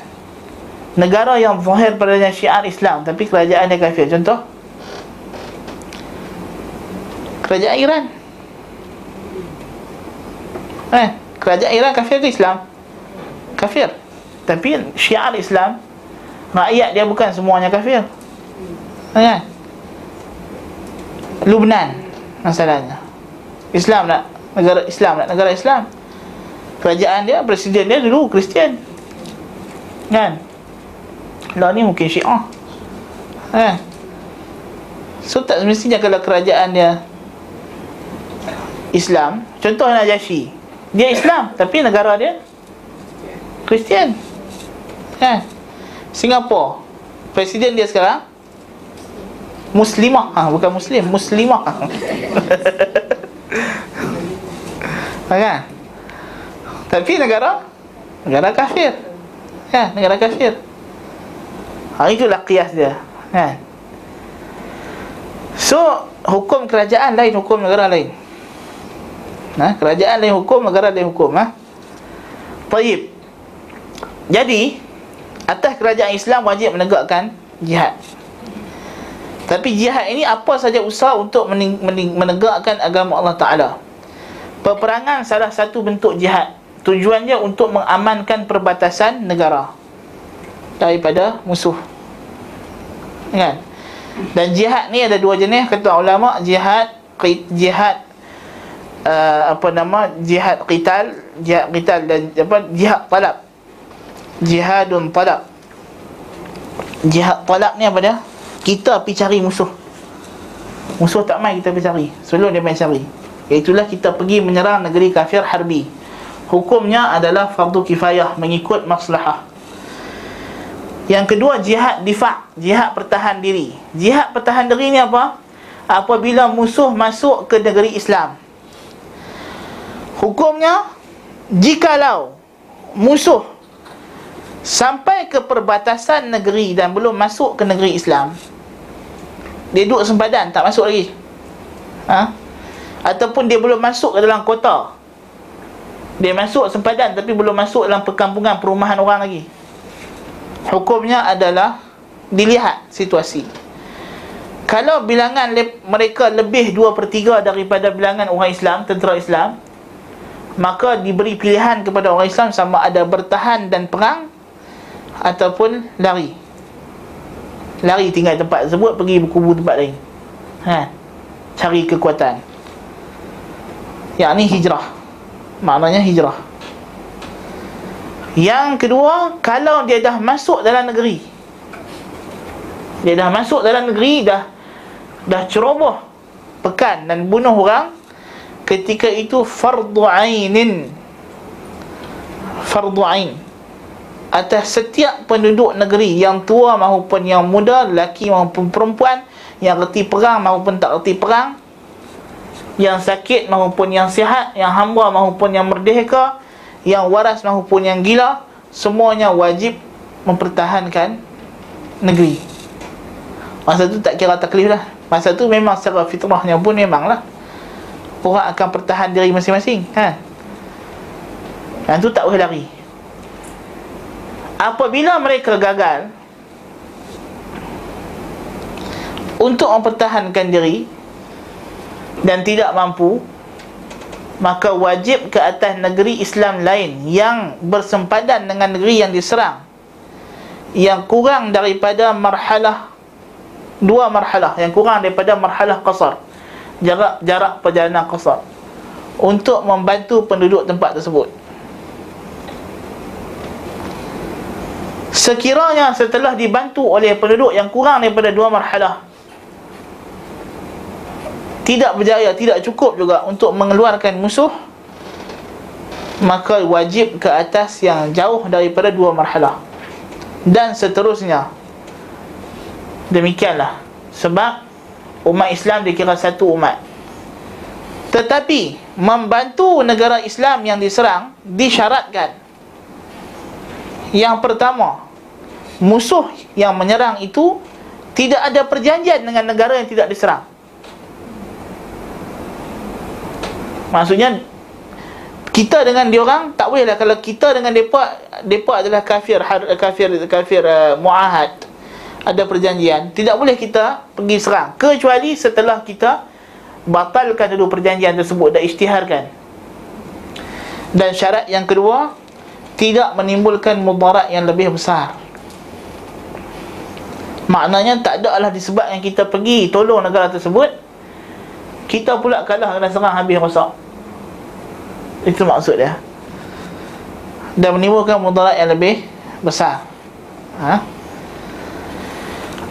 negara yang zahir padanya syiar Islam tapi kerajaannya kafir. Contoh kerajaan Iran. Kerajaan Iran kafir ke Islam? Kafir. Tapi syiar Islam, rakyat dia bukan semuanya kafir. Kan? Lubnan masalahnya. Islam nak negara Islam, nak negara Islam. Kerajaan dia, presiden dia dulu Kristian. Kan? Lah ni mungkin Syiah. Kan? So tak semestinya kalau kerajaan dia Islam. Contoh Najashi, dia Islam tapi negara dia Kristian. Kan? Singapura, presiden dia sekarang Muslimah, bukan Muslim, Muslimah. Kan? Tapi negara kafir. Kan? Negara kafir. Ha, itulah qiyas dia. Kan? So, hukum kerajaan lain, hukum negara lain. Nah, kerajaan lain hukum, negara lain hukum. Ha? Taib. Jadi, atas kerajaan Islam wajib menegakkan jihad. Tapi jihad ini apa saja usaha untuk menegakkan agama Allah Ta'ala. Peperangan salah satu bentuk jihad. Tujuannya untuk mengamankan perbatasan negara daripada musuh. Kan? Dan jihad ni ada dua jenis kata ulama, jihad qital, jihad qital dan jihad talab. Jihadun talab. Jihad talab ni apa dia? Kita pergi cari musuh. Musuh tak main, kita pergi cari sebelum dia main cari. Iaitulah kita pergi menyerang negeri kafir harbi. Hukumnya adalah fardu kifayah mengikut maslahah. Yang kedua jihad difa', jihad pertahan diri. Jihad pertahan diri ni apa? Apabila musuh masuk ke negeri Islam. Hukumnya jikalau musuh sampai ke perbatasan negeri dan belum masuk ke negeri Islam, dia duduk sempadan, tak masuk lagi, ha? Ataupun dia belum masuk ke dalam kota, dia masuk sempadan tapi belum masuk dalam perkampungan, perumahan orang lagi. Hukumnya adalah dilihat situasi. Kalau bilangan mereka lebih 2/3 daripada bilangan orang Islam, tentera Islam, maka diberi pilihan kepada orang Islam sama ada bertahan dan perang ataupun lari. Lari tinggal tempat tersebut, pergi berkubur tempat lain. Ha, cari kekuatan. Yang ni hijrah. Maknanya hijrah. Yang kedua, kalau dia dah masuk dalam negeri, dia dah masuk dalam negeri, dah ceroboh pekan dan bunuh orang, ketika itu fardu ainin. Fardu ain atas setiap penduduk negeri, yang tua maupun yang muda, lelaki maupun perempuan, yang reti perang maupun tak reti perang, yang sakit maupun yang sihat, yang hamba maupun yang merdeka, yang waras maupun yang gila, semuanya wajib mempertahankan negeri. Masa tu tak kira taklif lah. Masa tu memang secara fitrahnya pun memanglah orang akan pertahan diri masing-masing. Ha? Yang tu tak boleh lari. Apabila mereka gagal untuk mempertahankan diri dan tidak mampu, maka wajib ke atas negeri Islam lain yang bersempadan dengan negeri yang diserang yang kurang daripada marhalah, dua marhalah yang kurang daripada marhalah qasar, jarak perjalanan qasar, untuk membantu penduduk tempat tersebut. Sekiranya setelah dibantu oleh penduduk yang kurang daripada dua marhalah, tidak berjaya, tidak cukup juga untuk mengeluarkan musuh, maka wajib ke atas yang jauh daripada dua marhalah, dan seterusnya. Demikianlah sebab umat Islam dikira satu umat. Tetapi membantu negara Islam yang diserang disyaratkan. Yang pertama, musuh yang menyerang itu tidak ada perjanjian dengan negara yang tidak diserang. Maksudnya, kita dengan diorang tak bolehlah. Kalau kita dengan mereka adalah kafir mu'ahad, ada perjanjian, tidak boleh kita pergi serang, kecuali setelah kita batalkan dulu perjanjian tersebut dan isytiharkan. Dan syarat yang kedua, tidak menimbulkan mudarat yang lebih besar. Maknanya tak ada lah disebab yang kita pergi tolong negara tersebut, kita pula kalah kena serang habis rosak. Itu maksud dia. Dan menimbulkan mudarat yang lebih besar.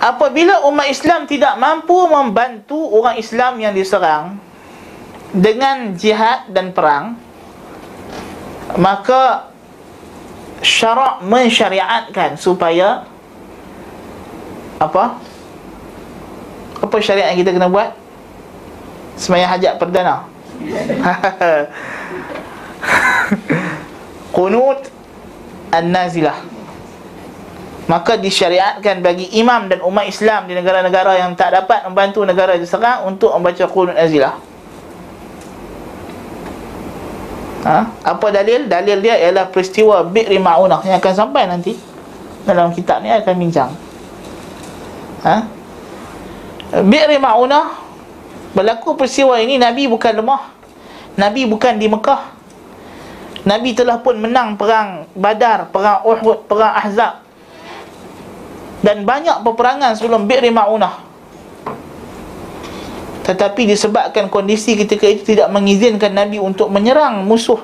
Apabila umat Islam tidak mampu membantu orang Islam yang diserang dengan jihad dan perang, maka syarak mensyariatkan supaya apa syariat yang kita kena buat? Sembahyang hajat perdana. Qunut an-nazilah. Maka disyariatkan bagi imam dan umat Islam di negara-negara yang tak dapat membantu negara diserang untuk membaca qunut nazilah. Apa dalil? Dalil dia ialah peristiwa Bi'ri Ma'unah yang akan sampai nanti dalam kitab ni akan bincang. Bi'ri Ma'unah, berlaku peristiwa ini, Nabi bukan lemah, Nabi bukan di Mekah. Nabi telah pun menang perang Badar, perang Uhud, perang Ahzab, dan banyak peperangan sebelum Bi'ri Ma'unah. Tetapi disebabkan kondisi ketika itu tidak mengizinkan Nabi untuk menyerang musuh,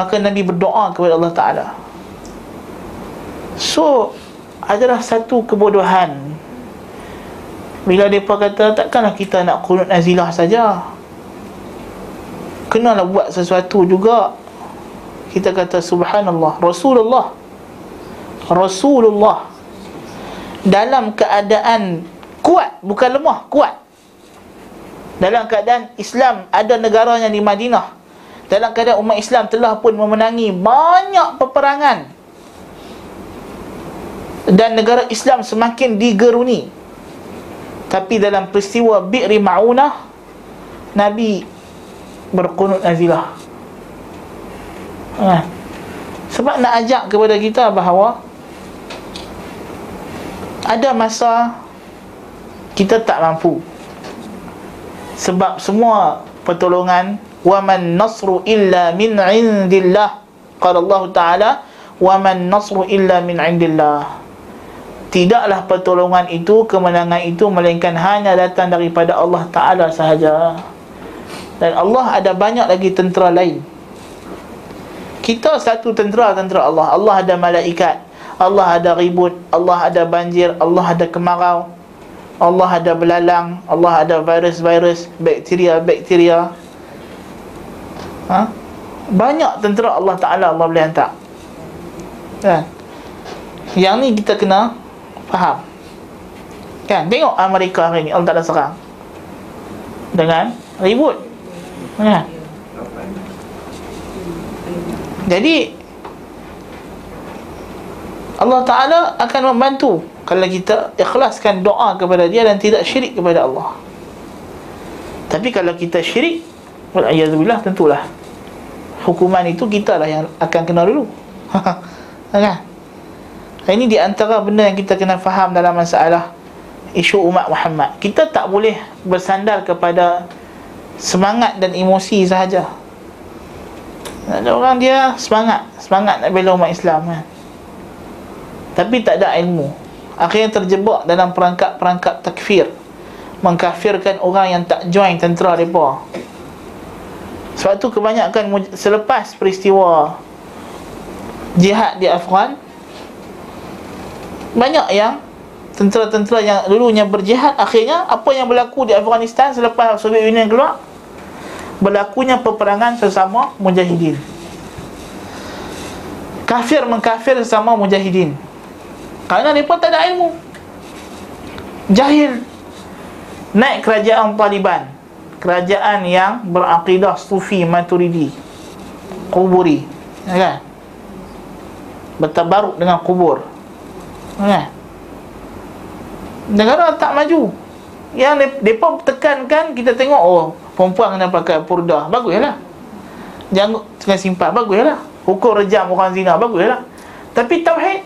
maka Nabi berdoa kepada Allah Ta'ala. So, adalah satu kebodohan bila mereka kata, takkanlah kita nak qunut nazilah saja, kenalah buat sesuatu juga. Kita kata, subhanallah, Rasulullah dalam keadaan kuat, bukan lemah, kuat. Dalam keadaan Islam ada negaranya di Madinah, dalam keadaan umat Islam telah pun memenangi banyak peperangan, dan negara Islam semakin digeruni. Tapi dalam peristiwa Bi'ri Ma'unah, Nabi berqunut nazilah. Sebab nak ajak kepada kita bahawa ada masa kita tak mampu, sebab semua pertolongan, waman nasru illa min indillah, qala Allah Ta'ala, waman nasru illa min indillah. Tidaklah pertolongan itu, kemenangan itu, melainkan hanya datang daripada Allah Ta'ala sahaja. Dan Allah ada banyak lagi tentera lain. Kita satu tentera Allah. Allah ada malaikat, Allah ada ribut, Allah ada banjir, Allah ada kemarau, Allah ada belalang, Allah ada virus-virus, bakteria-bakteria. Banyak tentera Allah Ta'ala Allah boleh hantar. Kan? Yang ni kita kena faham. Kan? Tengok Amerika hari ni, Allah Ta'ala serang dengan ribut. Kan? Jadi Allah Ta'ala akan membantu kalau kita ikhlaskan doa kepada dia dan tidak syirik kepada Allah. Tapi kalau kita syirik, wal'ayazubillah, tentulah hukuman itu kita lah yang akan kena dulu. Ini di antara benda yang kita kena faham dalam masalah isu umat Muhammad. Kita tak boleh bersandar kepada semangat dan emosi sahaja. Ada orang dia semangat nak bela umat Islam, tapi tak ada ilmu. Akhirnya terjebak dalam perangkap-perangkap takfir, mengkafirkan orang yang tak join tentera mereka. Sebab tu kebanyakan selepas peristiwa jihad di Afghan, banyak yang tentera-tentera yang dulunya berjihad, akhirnya apa yang berlaku di Afghanistan selepas Soviet Union keluar, berlakunya peperangan sesama mujahidin, kafir mengkafir sesama mujahidin, kerana mereka tak ada ilmu, jahil. Naik kerajaan Taliban, kerajaan yang berakidah Sufi Maturidi, kuburi, kan? Bertabaruk dengan kubur, kan? Negara tak maju. Yang mereka tekankan, kita tengok, oh, perempuan kena pakai purdah, baguslah. Janggut kena simpan, baguslah. Hukum rejam orang zina, baguslah. Tapi tauhid,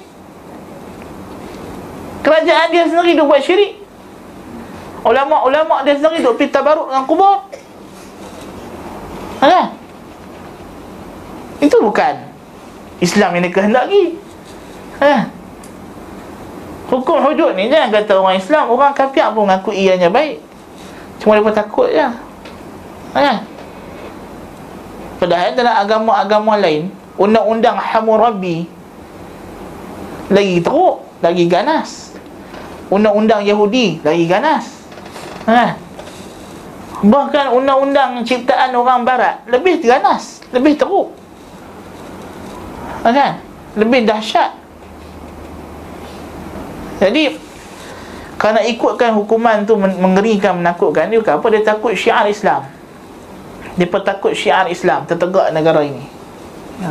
kerajaan dia sendiri dia buat syirik, ulama' dia sendiri duk pergi tabaruk dengan kubur. Ha? Itu bukan Islam yang dikehendaki. Ha? Hukum hudud ni jangan kata orang Islam, orang kafir pun mengaku ianya baik, cuma dia takut je. Ha? Padahal dalam agama-agama lain, undang-undang Hammurabi lagi teruk, lagi ganas. Undang-undang Yahudi lagi ganas. Ha. Bahkan undang-undang ciptaan orang barat lebih ganas, lebih teruk, kan? Lebih dahsyat. Jadi kerana ikutkan hukuman tu mengerikan, menakutkan. Dia apa? Dia takut syiar Islam. Dia takut syiar Islam tertegak negara ini. Ha.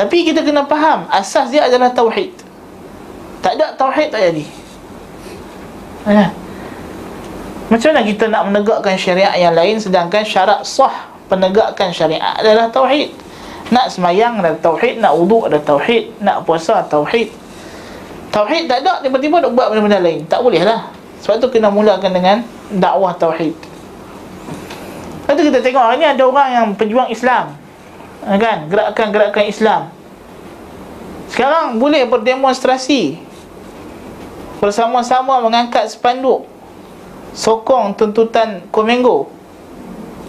Tapi kita kena faham, asas dia adalah tauhid. Tak ada tauhid tak jadi. Ha. Macam mana kita nak menegakkan syariat yang lain, sedangkan syarat sah penegakan syariat adalah tauhid. Nak semayang adalah tauhid, nak wuduk adalah tauhid, nak puasa tauhid. Tauhid tak ada, tiba-tiba nak buat benda-benda lain, tak boleh lah. Sebab tu kena mulakan dengan dakwah tauhid. Lepas tu kita tengok hari ni ada orang yang pejuang Islam, kan? Gerakan-gerakan Islam sekarang boleh berdemonstrasi bersama-sama, mengangkat spanduk sokong tuntutan Komengo,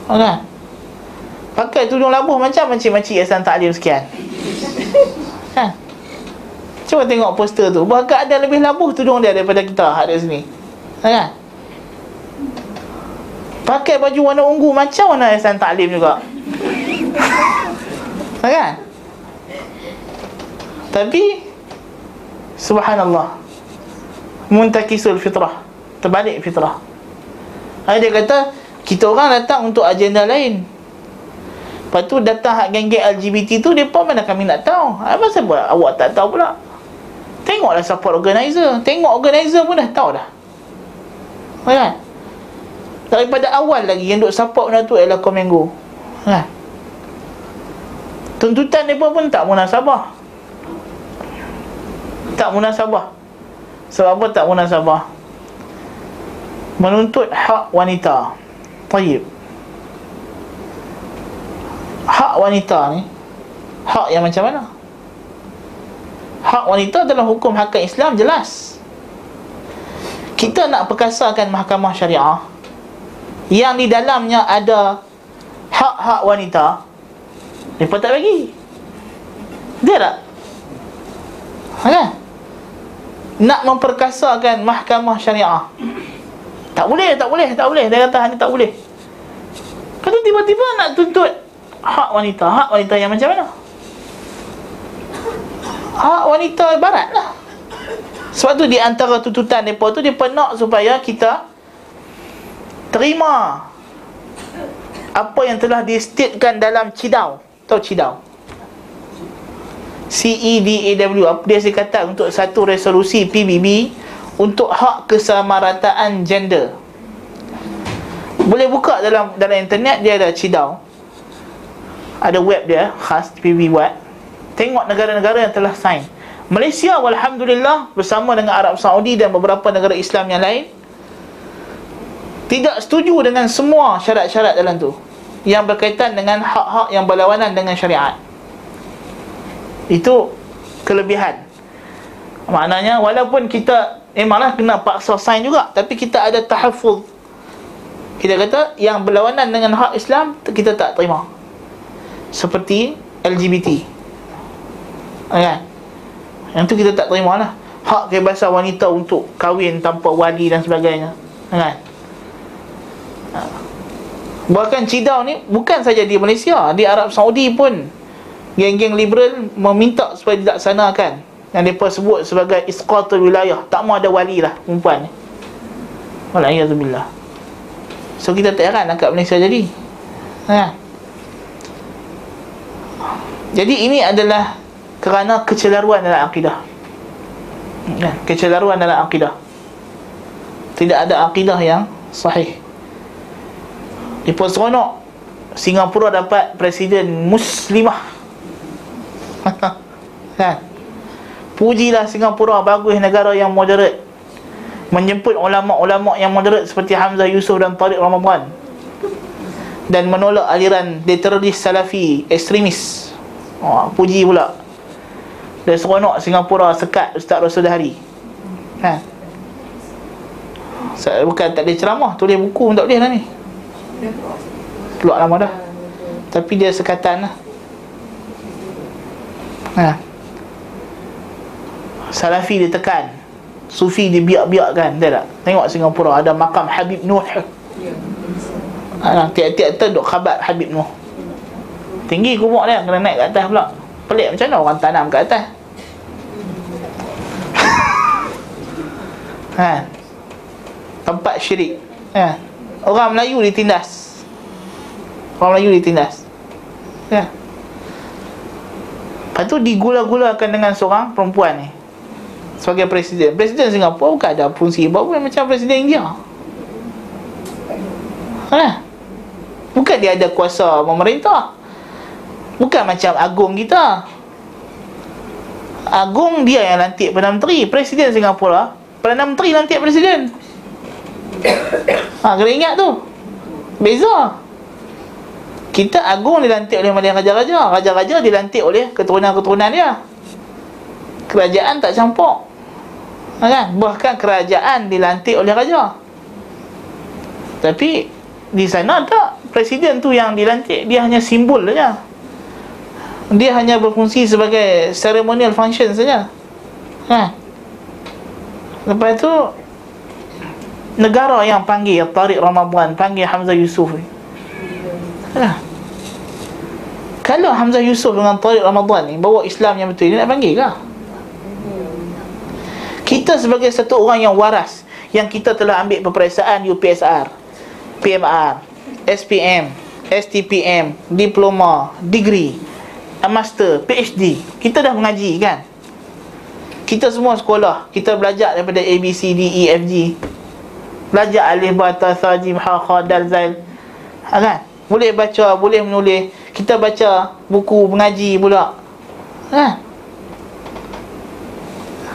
kan? Pakai tudung labuh macam makcik-makcik Yayasan Taklim sekian. Ha. Cuba tengok poster tu, bahkan ada lebih labuh tudung dia daripada kita ada sini, kan? Pakai baju warna ungu macam warna Yayasan Taklim juga, kan? Tapi subhanallah, muntakisul fitrah, terbalik fitrah. Dia kata kita orang datang untuk agenda lain. Lepas tu datang hak geng-geng LGBT tu, depa mana kami nak tahu? Apa sebab awak tak tahu pula? Tengoklah support organizer, tengok organizer pun dah tahu dah, kan? Daripada awal lagi yang duk support benda tu ialah Komengo, kan? Tuntutan depa pun tak munasabah. Tak munasabah. Sebab apa tak munasabah? Menuntut hak wanita. Tayyib. Hak wanita ni, hak yang macam mana? Hak wanita dalam hukum hakikat Islam jelas. Kita nak perkasakan mahkamah syariah yang di dalamnya ada hak-hak wanita, mereka tak bagi. Dia tak? Kan? Nak memperkasakan mahkamah syariah, tak boleh, tak boleh, tak boleh. Dia kata, tak boleh. Kata tiba-tiba nak tuntut hak wanita yang macam mana? Hak wanita barat lah. Sebab tu di antara tuntutan mereka tu, dia nak supaya kita terima apa yang telah di-statekan dalam CEDAW. Tahu CEDAW? CEDAW, dia sekatan untuk satu resolusi PBB untuk hak kesamarataan gender. Boleh buka dalam internet, dia ada CEDAW, ada web dia khas PBB buat. Tengok negara-negara yang telah sign. Malaysia walhamdulillah bersama dengan Arab Saudi dan beberapa negara Islam yang lain tidak setuju dengan semua syarat-syarat dalam tu yang berkaitan dengan hak-hak yang berlawanan dengan syariat. Itu kelebihan. Maknanya walaupun kita memanglah kena paksa sign juga, tapi kita ada tahafuz. Kita kata yang berlawanan dengan hak Islam kita tak terima. Seperti LGBT, kan? Yang tu kita tak terima lah. Hak kebebasan wanita untuk kahwin tanpa wali dan sebagainya, kan? Bahkan cidau ni bukan saja di Malaysia, di Arab Saudi pun geng-geng liberal meminta supaya dilaksanakan yang mereka sebut sebagai isqatul wilayah. Tak mahu ada wali lah perempuan ni, walaikumsalam. So kita tak heran angkat Malaysia jadi, ha. Jadi ini adalah kerana kecelaruan dalam akidah, ha. Kecelaruan dalam akidah. Tidak ada akidah yang sahih. Mereka seronok Singapura dapat presiden muslimah, ha. Pujilah Singapura, bagus negara yang moderate, menjemput ulama-ulama yang moderat seperti Hamzah Yusof dan Tariq Ramadan, dan menolak aliran teroris salafi ekstremis. Oh, puji pula. Dia seronok Singapura sekat Ustaz Rasul Dahari, ha. Bukan tak boleh ceramah, tulis buku pun tak boleh lah ni. Keluar lama dah, tapi dia sekatan lah, ha. Salafi ditekan, sufi dibiak-biakkan, tak tak? Tengok Singapura ada makam Habib Nuh, ha, tiap-tiap duk khabar Habib Nuh. Tinggi kubur dia, kena naik ke atas pula. Pelik macam mana orang tanam ke atas, ha. Tempat syirik, ha. Orang Melayu ditindas, orang Melayu ditindas, ha. Lepas tu digula-gulakan dengan seorang perempuan ni sebagai presiden. Presiden Singapura bukan ada fungsi apa-apa macam presiden India, ha. Bukan dia ada kuasa memerintah, bukan macam agung kita. Agung dia yang lantik Perdana Menteri. Presiden Singapura, Perdana Menteri lantik presiden, ha, kena ingat tu beza. Kita agung dilantik oleh raja-raja, raja-raja dilantik oleh keturunan-keturunan dia. Kerajaan tak campur, kan? Bahkan kerajaan dilantik oleh raja. Tapi di sana tak, presiden tu yang dilantik, dia hanya simbol saja. Dia hanya berfungsi sebagai ceremonial function saja, ha. Lepas tu negara yang panggil Tariq Ramadan, panggil Hamzah Yusof, ha. Kalau Hamzah Yusof dengan Tariq Ramadan ni bawa Islam yang betul, dia nak panggil ke? Kita sebagai satu orang yang waras, yang kita telah ambil peperiksaan UPSR, PMR, SPM, STPM, diploma, degree, master, PhD. Kita dah mengaji, kan? Kita semua sekolah, kita belajar daripada A, B, C, D, E, F, G. Belajar alif, ba, ta, sa, jim, ha, kha, dal, zal, ha, kan? Boleh baca, boleh menulis. Kita baca buku, mengaji pula, ha.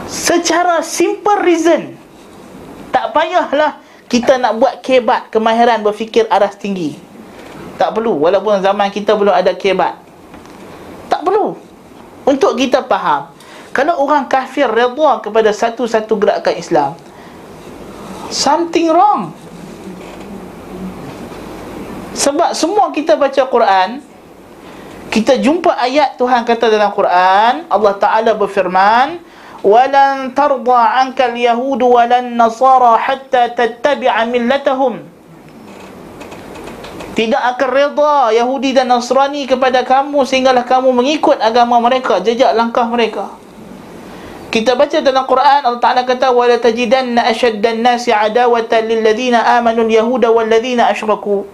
Secara simple reason, tak payahlah kita nak buat kebat kemahiran berfikir aras tinggi. Tak perlu. Walaupun zaman kita belum ada kebat, tak perlu. Untuk kita faham, kalau orang kafir redha kepada satu-satu gerakan Islam, something wrong. Sebab semua kita baca Quran, kita jumpa ayat Tuhan kata dalam Quran, Allah Ta'ala berfirman, walan tarda anka al-yahud walan nasara hatta tattabi'a millatahum. Tidak akan redha Yahudi dan Nasrani kepada kamu sehinggalah kamu mengikut agama mereka, jejak langkah mereka. Kita baca dalam Quran, Allah Ta'ala kata, wala tajidanna ashaddan nasi adawatan lil ladina amanu al-yahuda wal ladina asyraku.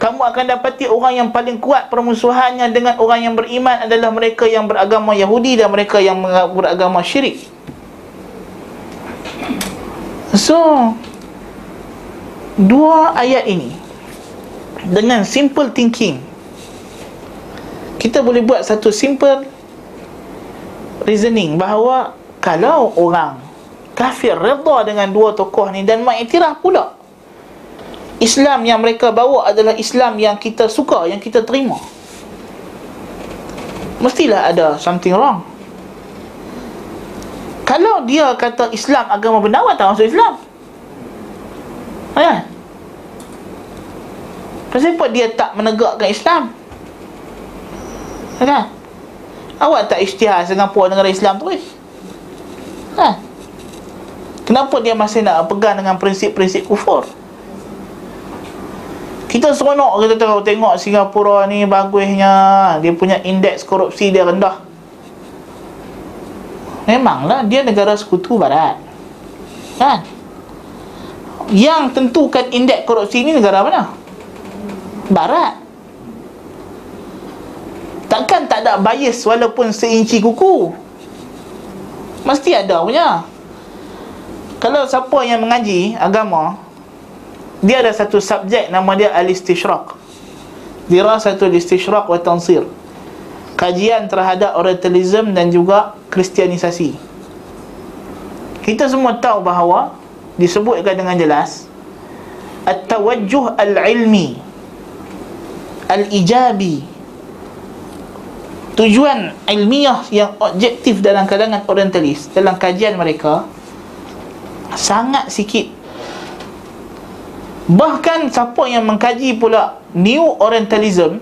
Kamu akan dapati orang yang paling kuat permusuhannya dengan orang yang beriman adalah mereka yang beragama Yahudi dan mereka yang beragama syirik. So, dua ayat ini dengan simple thinking, kita boleh buat satu simple reasoning bahawa kalau orang kafir redha dengan dua tokoh ni dan mengiktiraf pula Islam yang mereka bawa adalah Islam yang kita suka, yang kita terima, mestilah ada something wrong. Kalau dia kata Islam agama benar, awak tak masuk Islam. Kan? Kenapa dia tak menegakkan Islam? Kan? Awak tak isytihar Singapura negara Islam terus. Kan? Kenapa dia masih nak pegang dengan prinsip-prinsip kufur? Kita seronok kita tengok Singapura ni bagusnya, dia punya indeks korupsi dia rendah. Memanglah dia negara sekutu barat. Kan? Yang tentukan indeks korupsi ni negara mana? Barat. Takkan tak ada bias walaupun seinci kuku. Mesti ada punya. Kalau siapa yang mengaji agama, dia ada satu subjek nama dia al-istishraq, dirasatul istishraq wa tansir, kajian terhadap orientalism dan juga kristianisasi. Kita semua tahu bahawa disebutkan dengan jelas at-tawajjuh al-ilmi al-ijabi, tujuan ilmiah yang objektif dalam kalangan orientalis, dalam kajian mereka sangat sikit. Bahkan siapa yang mengkaji pula New Orientalism,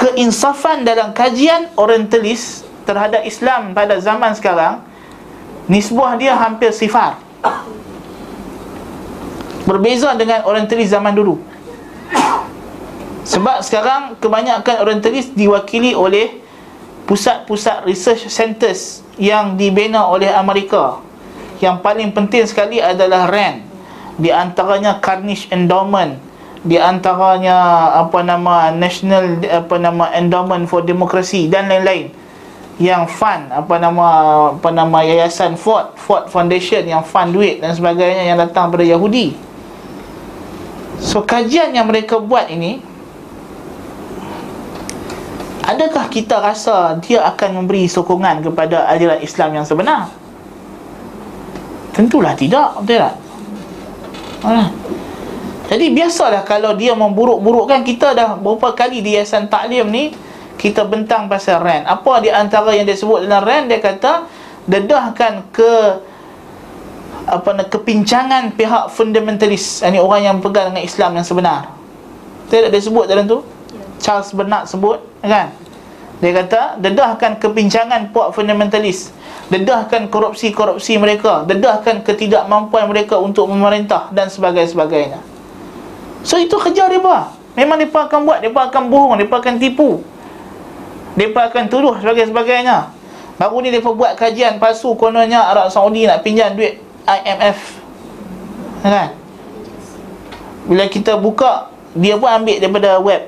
keinsafan dalam kajian orientalis terhadap Islam pada zaman sekarang, nisbah dia hampir sifar. Berbeza dengan orientalis zaman dulu. Sebab sekarang kebanyakan orientalis diwakili oleh pusat-pusat research centers yang dibina oleh Amerika. Yang paling penting sekali adalah RAND. Di antaranya Carnegie Endowment, di antaranya National Endowment for Democracy dan lain-lain. Yang fund yayasan Ford Foundation yang fund duit dan sebagainya yang datang daripada Yahudi. So kajian yang mereka buat ini, adakah kita rasa dia akan memberi sokongan kepada aliran Islam yang sebenar? Tentulah tidak, betul tak? Jadi biasalah kalau dia memburuk-burukkan. Kita dah berapa kali di Yayasan Taklim ni kita bentang pasal RAND. Apa di antara yang dia sebut dalam RAND? Dia kata dedahkan kepincangan pihak fundamentalis, ini orang yang pegang dengan Islam yang sebenar. Betul tak dia sebut dalam tu? Charles Bernard sebut, kan? Dia kata dedahkan kepincangan puak fundamentalis, dedahkan korupsi-korupsi mereka, dedahkan ketidakmampuan mereka untuk memerintah dan sebagainya. So itu kerja mereka. Memang mereka akan buat, mereka akan bohong, mereka akan tipu, mereka akan tuduh sebagainya. Baru ni mereka buat kajian palsu kononnya Arab Saudi nak pinjam duit IMF, kan? Bila kita buka, dia pun ambil daripada web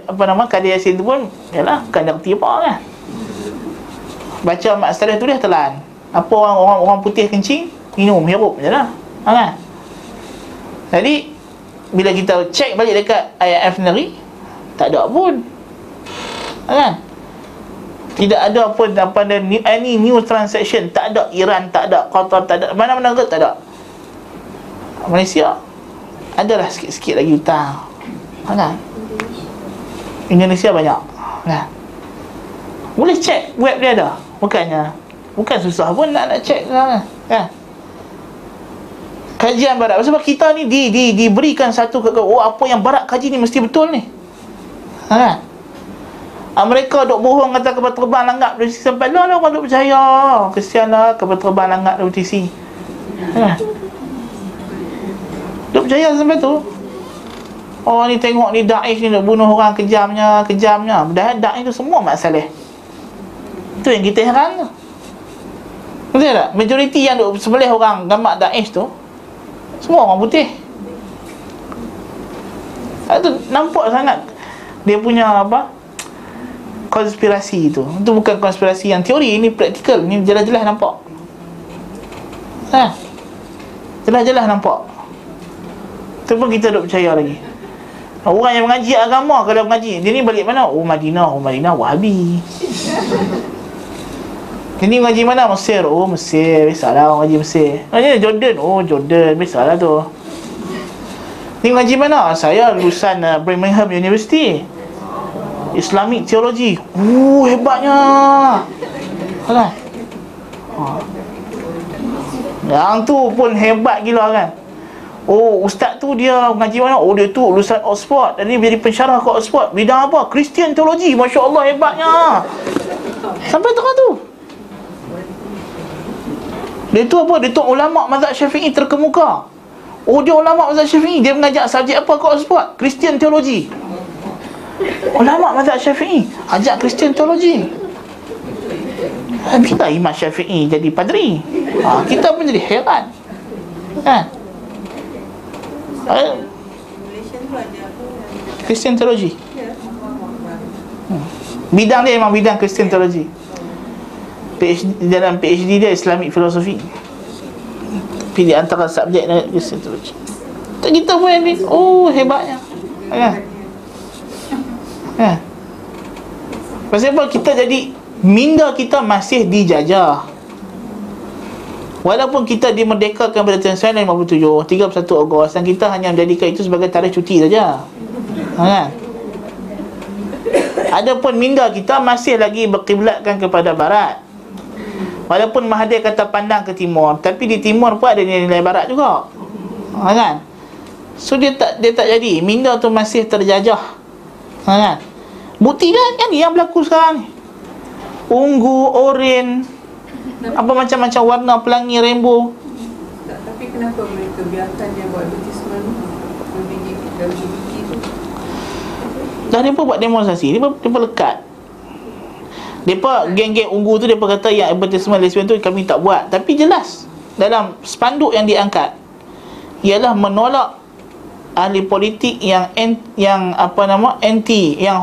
kadir Yasin tu pun, yalah, bukan dah tiba, kan? Baca mak setelah tulis telan. Apa orang putih kencing, minum, hirup je lah, kan? Jadi bila kita cek balik dekat IMF sendiri, tak ada pun, kan? Tidak ada pun any new transaction. Tak ada Iran, tak ada Qatar, tak ada mana-mana ke, tak ada Malaysia. Adalah sikit-sikit lagi hutang, kan? Indonesia banyak, kan? Boleh cek web dia ada. Bukan susah pun nak cek, kan? Kajian barat. Sebab kita ni diberikan satu apa yang barat kaji ni mesti betul ni, kan? Amerika duk bohong kata kapal terbang langgar WTC, sampai lah orang duk percaya. Kesianlah kapal terbang langgar WTC, kan? Duk percaya sampai tu. Oh ni tengok ni Daesh ni nak bunuh orang kejamnya. Padahal Daesh tu semua masalah. Tu yang kita heran tu. Betul tak? Majoriti yang duk sembelih orang gambar Daesh tu semua orang putih. Itu nampak sangat dia punya konspirasi tu. Itu bukan konspirasi yang teori, ini praktikal, ni jelas-jelas nampak. Jelas-jelas nampak. Tu pun kita duk percaya lagi. Orang yang mengaji agama, kalau mengaji dia ni balik mana? Madinah, Wahabi. Dia ni mengaji mana? Mesir. Mesir, biasalah orang mengaji Mesir. Jordan, Jordan, biasalah tu. Dia mengaji mana? Saya lulusan Birmingham University, Islamic Theology. Hebatnya. Alah. Ha. Yang tu pun hebat gila kan. Oh, ustaz tu dia mengaji mana? Oh, dia tu lulusan Oxford. Dan dia jadi pensyarah ke Oxford. Bidang apa? Christian Theology. Masya Allah, hebatnya. Sampai tengah tu. Dia tu apa? Dia tu ulama' mazhab Syafi'i terkemuka. Oh, dia ulama' mazhab Syafi'i. Dia mengajak subjek apa ke Oxford? Christian Theology. Ulama' mazhab Syafi'i ajak Christian Theology. Bila Imam Syafi'i jadi padri? Ha, kita pun jadi heran. Kan? Christian Theology. Bidang dia memang bidang Christian Theology. Dalam PhD dia Islamic Philosophy. Pilih antara subjek dan Christian Theology. Tak kita pun ni. Oh, hebatnya. Kan? Kan? Pasal apa kita jadi minda kita masih dijajah. Walaupun kita dimerdekakan pada tahun 1957, 31 Ogos, dan kita hanya menjadikan itu sebagai tarikh cuti saja. Kan? Adapun minda kita masih lagi berkiblatkan kepada barat. Walaupun Mahathir kata pandang ke timur, tapi di timur pun ada nilai barat juga. Kan? So dia tak jadi. Minda tu masih terjajah. Kan? Bukti kan yang berlaku sekarang ni. Ungu, oren, apa macam-macam warna pelangi rainbow. Tak, tapi kenapa mereka biarkan dia buat advertisement LGBT tu? Dah mereka buat demonstrasi, mereka lekat. Mereka geng-geng ungu tu, mereka kata yang advertisement lesbian tu kami tak buat. Tapi jelas dalam spanduk yang diangkat ialah menolak ahli politik yang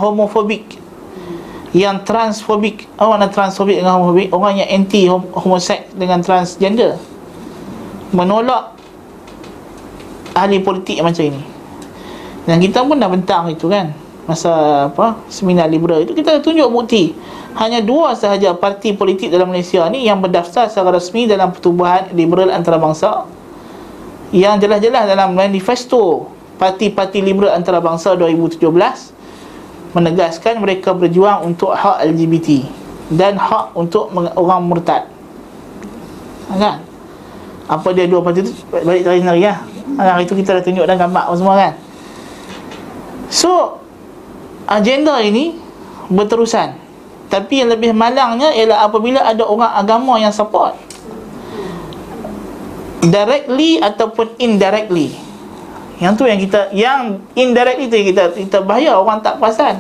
homofobik, yang transfobik. Orang yang transfobik dengan homofobik, orang yang anti homoseks dengan transgender, menolak ahli politik macam ini. Dan kita pun dah bentang itu kan, masa seminar liberal itu kita tunjuk bukti. Hanya dua sahaja parti politik dalam Malaysia ni yang berdaftar secara rasmi dalam pertubuhan liberal antarabangsa, yang jelas-jelas dalam manifesto parti-parti liberal antarabangsa 2017 menegaskan mereka berjuang untuk hak LGBT dan hak untuk orang murtad. Kan? Apa dia dua parti tu? Balik tarik nari lah. Hari tu kita dah tunjuk dan gambar semua kan. So agenda ini berterusan. Tapi yang lebih malangnya ialah apabila ada orang agama yang support directly ataupun indirectly. Yang indirect itu kita bahaya, orang tak perasan.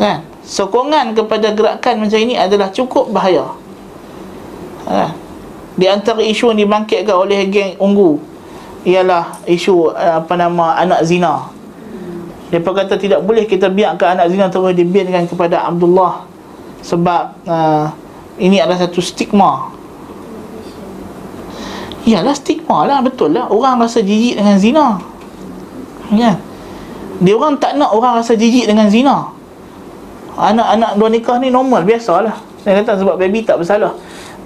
Kan? Sokongan kepada gerakan macam ini adalah cukup bahaya. Kan? Di antara isu yang dibangkitkan oleh geng ungu ialah isu anak zina. Mereka kata tidak boleh kita biarkan anak zina terus dibiarkan kepada Abdullah, sebab ini adalah satu stigma. Yalah, stigma lah, betul lah. Orang rasa jijik dengan zina, ya. Dia orang tak nak orang rasa jijik dengan zina. Anak-anak luar nikah ni normal, biasalah. Saya kata sebab baby tak bersalah.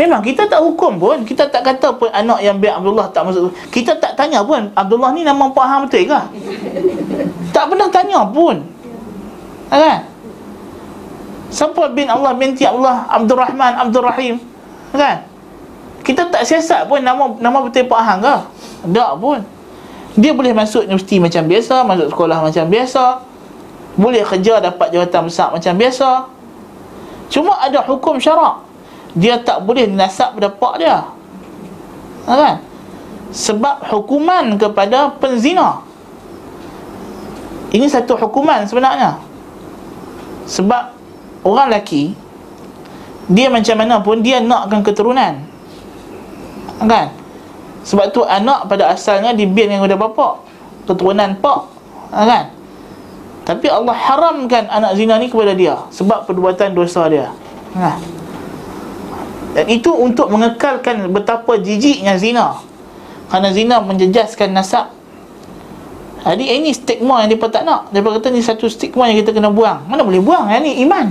Memang kita tak hukum pun. Kita tak kata pun anak yang biar Abdullah tak masuk. Kita tak tanya pun Abdullah ni nama Pak Ham betul ke? Tak pernah tanya pun, kan? Siapa bin Allah, binti Allah, Abdul Rahman, Abdul Rahim, kan? Kita tak siasat pun nama betul Pak Hang ke? Tak pun. Dia boleh masuk universiti macam biasa, masuk sekolah macam biasa, boleh kerja dapat jawatan besar macam biasa. Cuma ada hukum syarak. Dia tak boleh nasab pada pak dia, kan? Sebab hukuman kepada penzina. Ini satu hukuman sebenarnya. Sebab orang lelaki, dia macam mana pun dia nakkan keturunan, kan? Sebab tu anak pada asalnya dibiarkan kepada bapak, keturunan pak, kan? Tapi Allah haramkan anak zina ni kepada dia sebab perbuatan dosa dia, kan? Dan itu untuk mengekalkan betapa jijiknya zina, kerana zina menjejaskan nasab. Jadi ini stigma yang mereka tak nak. Mereka kata ni satu stigma yang kita kena buang. Mana boleh buang, ya? Ni iman.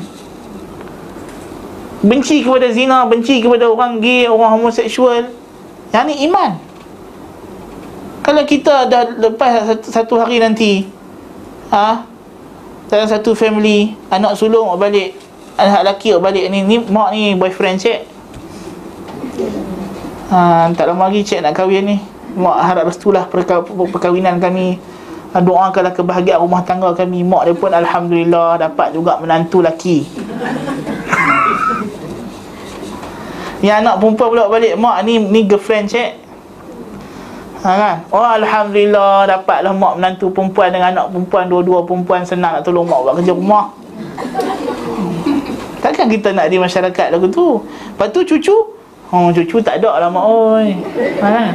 Benci kepada zina, benci kepada orang gay, orang homoseksual, yang ni iman. Kalau kita dah lepas satu hari nanti, dalam satu family, anak sulung balik Al-hak laki balik ni, ni mak ni boyfriend cik. Tak lama lagi cik nak kahwin ni. Mak harap restulah perkahwinan kami. Doakanlah kebahagiaan rumah tangga kami. Mak dia pun alhamdulillah dapat juga menantu laki. Yang anak perempuan pula balik, mak ni ni girlfriend cik. Ha, kan? Oh alhamdulillah dapatlah mak menantu perempuan dengan anak perempuan, dua-dua perempuan, senang nak tolong mak buat kerja rumah. Takkan kita nak di masyarakat lagu tu. Lepas tu cucu, oh cucu tak ada lah mak oi. Ha, kan?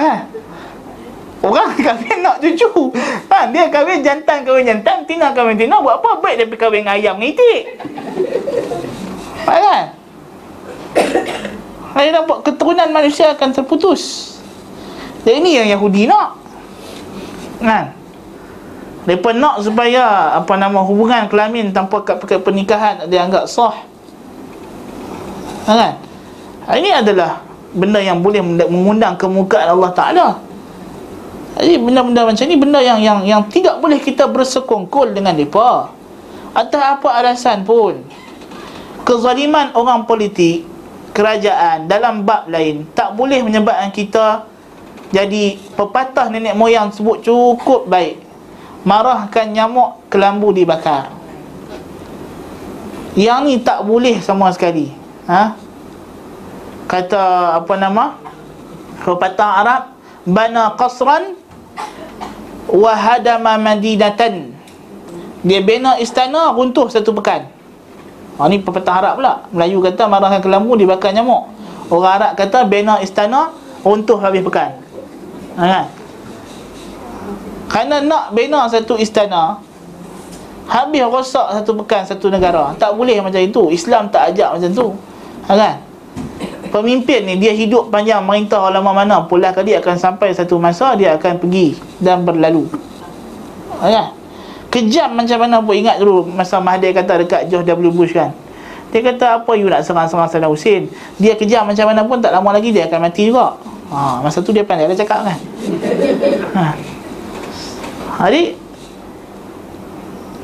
Ha. Orang kahwin nak cucu. Ha, dia kahwin jantan kahwin jantan, tina kahwin tina, buat apa? Baik dia pergi kahwin dengan ayam dengan itik. Ha, kan? Saya nampak keturunan manusia akan terputus. Jadi ini yang Yahudi nak. Nah, mereka nak supaya apa nama hubungan kelamin tanpa akad pernikahan dianggap sah. Kan? Ini adalah benda yang boleh mengundang kemurkaan Allah Taala. Jadi benda-benda macam ni benda yang tidak boleh kita bersekongkol dengan mereka. Atas apa alasan pun. Kezaliman orang politik, kerajaan dalam bab lain tak boleh menyebabkan kita jadi pepatah nenek moyang sebut cukup baik. Marahkan nyamuk, kelambu dibakar. Yang ni tak boleh sama sekali. Ha? Kata apa nama pepatah Arab, bana qasran wa hadama madinatan. Dia bina istana, runtuh satu pekan. Ha, ni pepatah Arab pula. Melayu kata marahkan kelambu dibakar nyamuk. Orang Arab kata bina istana runtuh habis pekan. Ha, kan? Kerana nak bina satu istana habis rosak satu pekan satu negara. Tak boleh macam itu. Islam tak ajak macam tu. Ha, kan? Pemimpin ni dia hidup panjang merintah lama mana pula kali akan sampai satu masa dia akan pergi dan berlalu. Ha, kan? Kejam macam mana pun. Ingat dulu masa Mahathir kata dekat George W. Bush kan. Dia kata apa you nak serang-serang Saddam Hussein. Dia kejam macam mana pun tak lama lagi dia akan mati juga. Ha, masa tu dia pandai dia cakap kan. Ha. Hari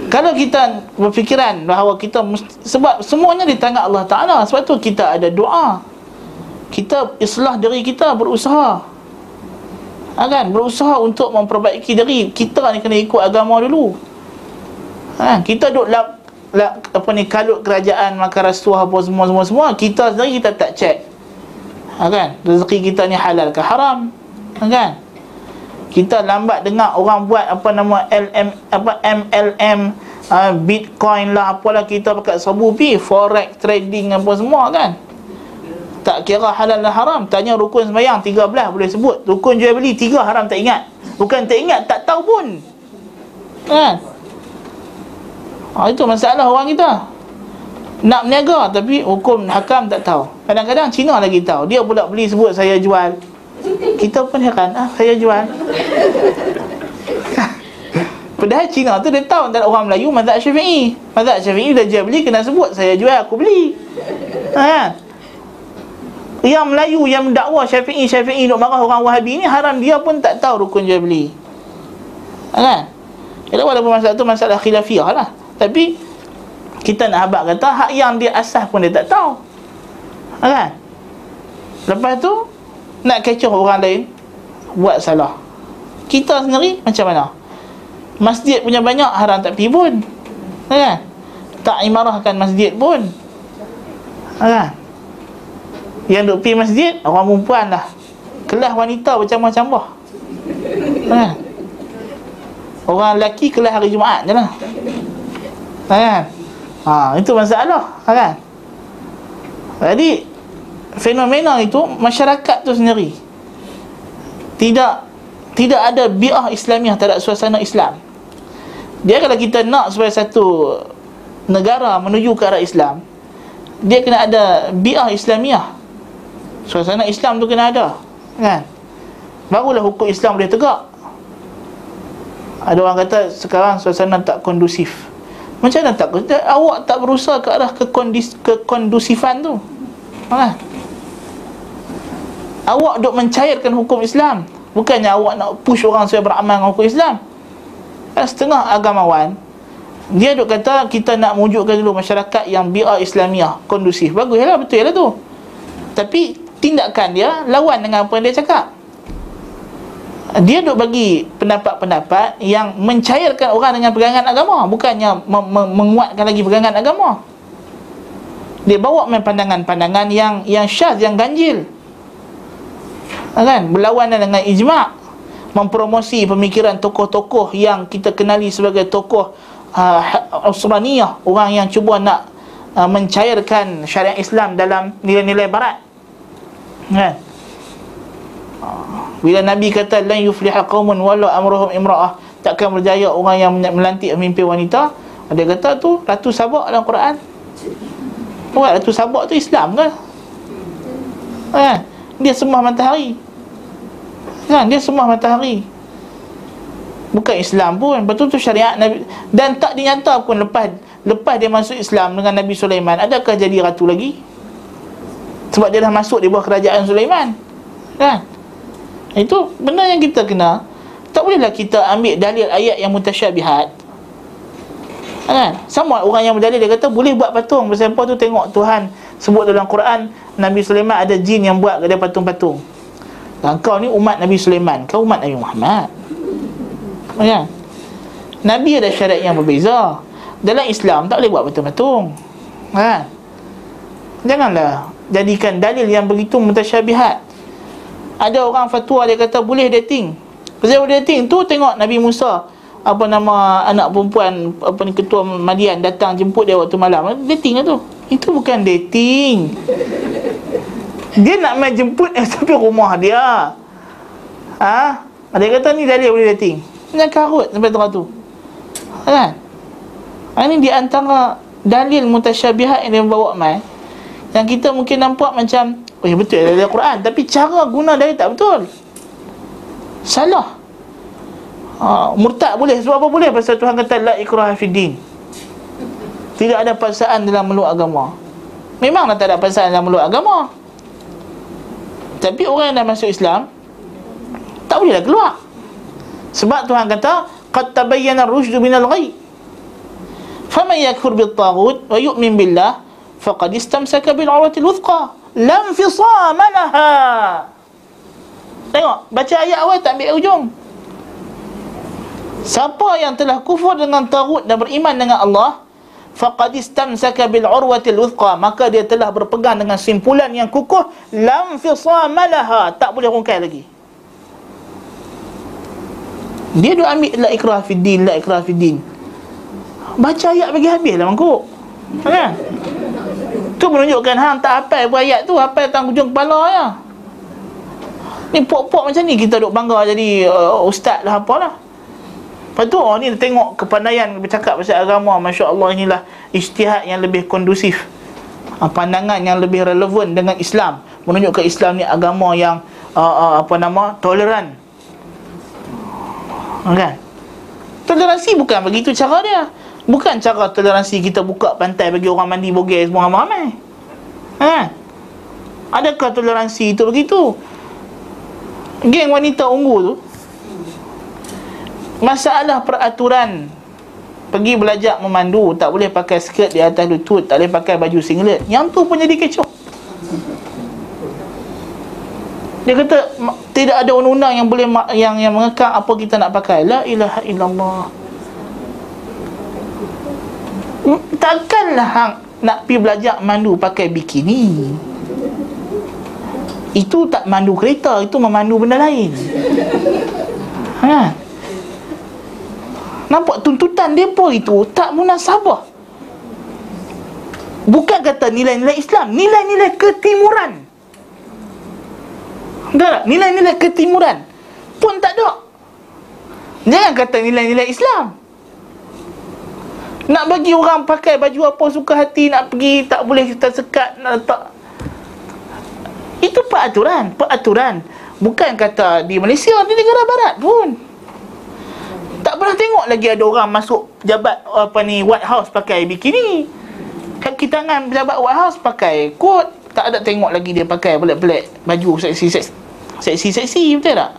kalau kita berfikiran bahawa kita sebab semuanya di tangan Allah Ta'ala. Sebab tu kita ada doa, kita islah diri kita, berusaha. Ha, kan? Berusaha untuk memperbaiki diri. Kita ni kena ikut agama dulu. Ha, kita duk kalut kerajaan, makan rasuah apa semua-semua. Kita sendiri kita tak check. Ha, kan? Rezeki kita ni halal ke haram? Ha, kan? Kita lambat dengar orang buat apa nama MLM, Bitcoin lah apalah, kita pakai sabu pi forex trading apa semua kan. Tak kira halal dan haram. Tanya rukun sembahyang 13 boleh sebut. Rukun jual beli 3 haram tak ingat. Bukan tak ingat, tak tahu pun. Kan? Ha, itu masalah orang kita. Nak berniaga tapi hukum hakam tak tahu. Kadang-kadang Cina lagi tahu. Dia pula beli sebut saya jual. Kita pun heran, ah saya jual. Padahal Cina tu dia tahu antara orang Melayu mazhab Syafi'i. Mazhab Syafi'i dah jual beli kena sebut saya jual aku beli. Ha. Yang Melayu yang mendakwa Syafi'i nak marah orang Wahabi ni haram, dia pun tak tahu rukun jual beli. Ha, kan? Walaupun masalah tu masalah khilafiyah lah. Tapi kita nak habaq kata hak yang dia asas pun dia tak tahu. Ha, kan? Lepas tu nak kecoh orang lain buat salah. Kita sendiri macam mana? Masjid punya banyak haram tak pergi pun. Ha, kan? Tak imarahkan masjid pun. Ha, kan? Yang duk pergi masjid orang perempuan lah. Kelas wanita bercambah-cambah. Ha, kan? Orang lelaki kelas hari Jumaat je lah. Kan? Ha, itu masalah kan? Jadi fenomena itu masyarakat tu sendiri tidak ada bi'ah Islamiah, tak ada suasana Islam. Dia kalau kita nak supaya satu negara menuju ke arah Islam, dia kena ada bi'ah Islamiah. Suasana Islam tu kena ada kan? Barulah hukum Islam boleh tegak. Ada orang kata sekarang suasana tak kondusif. Macam mana tak? Awak tak berusaha ke arah kekondusifan tu. Ha? Awak duk mencairkan hukum Islam. Bukannya awak nak push orang supaya beramal dengan hukum Islam. Setengah agamawan Dia duk kata kita nak wujudkan dulu masyarakat yang bi'ah Islamiah kondusif. Baguslah, betul lah tu. Tapi tindakan dia lawan dengan apa yang dia cakap. Dia duk bagi pendapat-pendapat yang mencairkan orang dengan pegangan agama, bukannya menguatkan lagi pegangan agama. Dia bawa main pandangan-pandangan yang syaz, yang ganjil, kan? Berlawanan dengan ijma', mempromosi pemikiran tokoh-tokoh yang kita kenali sebagai tokoh Australia, orang yang cuba nak mencairkan syariat Islam dalam nilai-nilai barat, kan? Bila Nabi kata lan yufliha qaumun walau amruhum imra'ah, takkan berjaya orang yang melantik pemimpin wanita, dia kata tu Ratu Saba dalam Quran. Buat Ratu Saba tu Islam ke? Kan? Dia sembah matahari, kan? Dia sembah matahari, bukan Islam pun. Betul tu syariat Nabi, dan tak dinyata pun lepas dia masuk Islam dengan Nabi Sulaiman, adakah jadi ratu lagi? Sebab dia dah masuk di bawah kerajaan Sulaiman, kan? Itu benda yang kita kena, tak bolehlah kita ambil dalil ayat yang mutasyabihat, kan? Sama orang yang berdalil, dia kata boleh buat patung. Sebab tu tengok Tuhan sebut dalam Quran, Nabi Sulaiman ada jin yang buat kepada patung-patung. Kau ni umat Nabi Sulaiman, kau umat Nabi Muhammad, ya. Nabi ada syarat yang berbeza. Dalam Islam tak boleh buat patung-patung, ha? Janganlah jadikan dalil yang begitu mutasyabihat. Ada orang fatwa dia kata boleh dating. Pasal dating tu tengok Nabi Musa, apa nama anak perempuan, apa ni, ketua Madian datang jemput dia waktu malam. Dating lah tu. Itu bukan dating. Dia nak main jemput sampai rumah dia, ha? Dia kata ni dalil boleh dating. Yang karut sampai tengah tu, kan? Ini di antara dalil mutasyabihat yang dia bawa mai, yang kita mungkin nampak macam oh ya betul dalil Quran, tapi cara guna dalil tak betul, salah. Murtad boleh. Sebab apa boleh? Pasal Tuhan kata la ikraha fid din, tidak ada paksaan dalam meluk agama. Memanglah tak ada paksaan dalam meluk agama, tapi orang yang dah masuk Islam tak bolehlah keluar. Sebab Tuhan kata qad tabayyana ar-rusydu minal ghayy faman yakfur bit-taghut wa yu'min billah faqad istamsaka bil-'urwatil wuthqa lam fisama laha. Tengok, baca ayat awal tak ambil hujung. Siapa yang telah kufur dengan taghut dan beriman dengan Allah, faqad istamsaka bil-'urwatil wuthqa, maka dia telah berpegang dengan simpulan yang kukuh, lam fisama laha, tak boleh rungkai lagi. Dia duk ambil la ikrah fid din, la ikrah fid din. Baca ayat bagi habislah mangkuk, kan? Tu menunjukkan hang tak hafal pun ayat tu, hafal tang hujung kepala je. Ni pok-pok macam ni kita duk bangga jadi ustaz lah apalah. Lepas tu orang ni tengok kepandaian bercakap pasal agama, masya-Allah, inilah ijtihad yang lebih kondusif. Pandangan yang lebih relevan dengan Islam, menunjukkan Islam ni agama yang toleran. Kan? Toleransi bukan begitu cara dia. Bukan cara toleransi kita buka pantai bagi orang mandi bogel semua ramai-ramai, kan? Adakah toleransi itu begitu? Geng wanita ungu tu, masalah peraturan pergi belajar memandu, tak boleh pakai skirt di atas lutut, tak boleh pakai baju singlet. Yang tu pun jadi kecoh. Dia kata tidak ada undang-undang yang boleh yang mengekang apa kita nak pakai. La ilaha illallah. Takkanlah hang nak pi belajar mandu pakai bikini. Itu tak mandu kereta, itu memandu benda lain. Ha. Nampak tuntutan depa itu tak munasabah. Bukan kata nilai-nilai Islam, nilai-nilai ketimuran. Tak, nilai-nilai ketimuran pun tak ada. Jangan kata nilai-nilai Islam. Nak bagi orang pakai baju apa suka hati, nak pergi tak boleh tersekat, nak letak. Itu peraturan, peraturan. Bukan kata di Malaysia, di negara barat pun. Tak pernah tengok lagi ada orang masuk pejabat White House pakai bikini. Kaki tangan pejabat White House pakai kot. Tak ada tengok lagi dia pakai pelik-pelik baju seksi-seksi. Seksi-seksi, betul tak?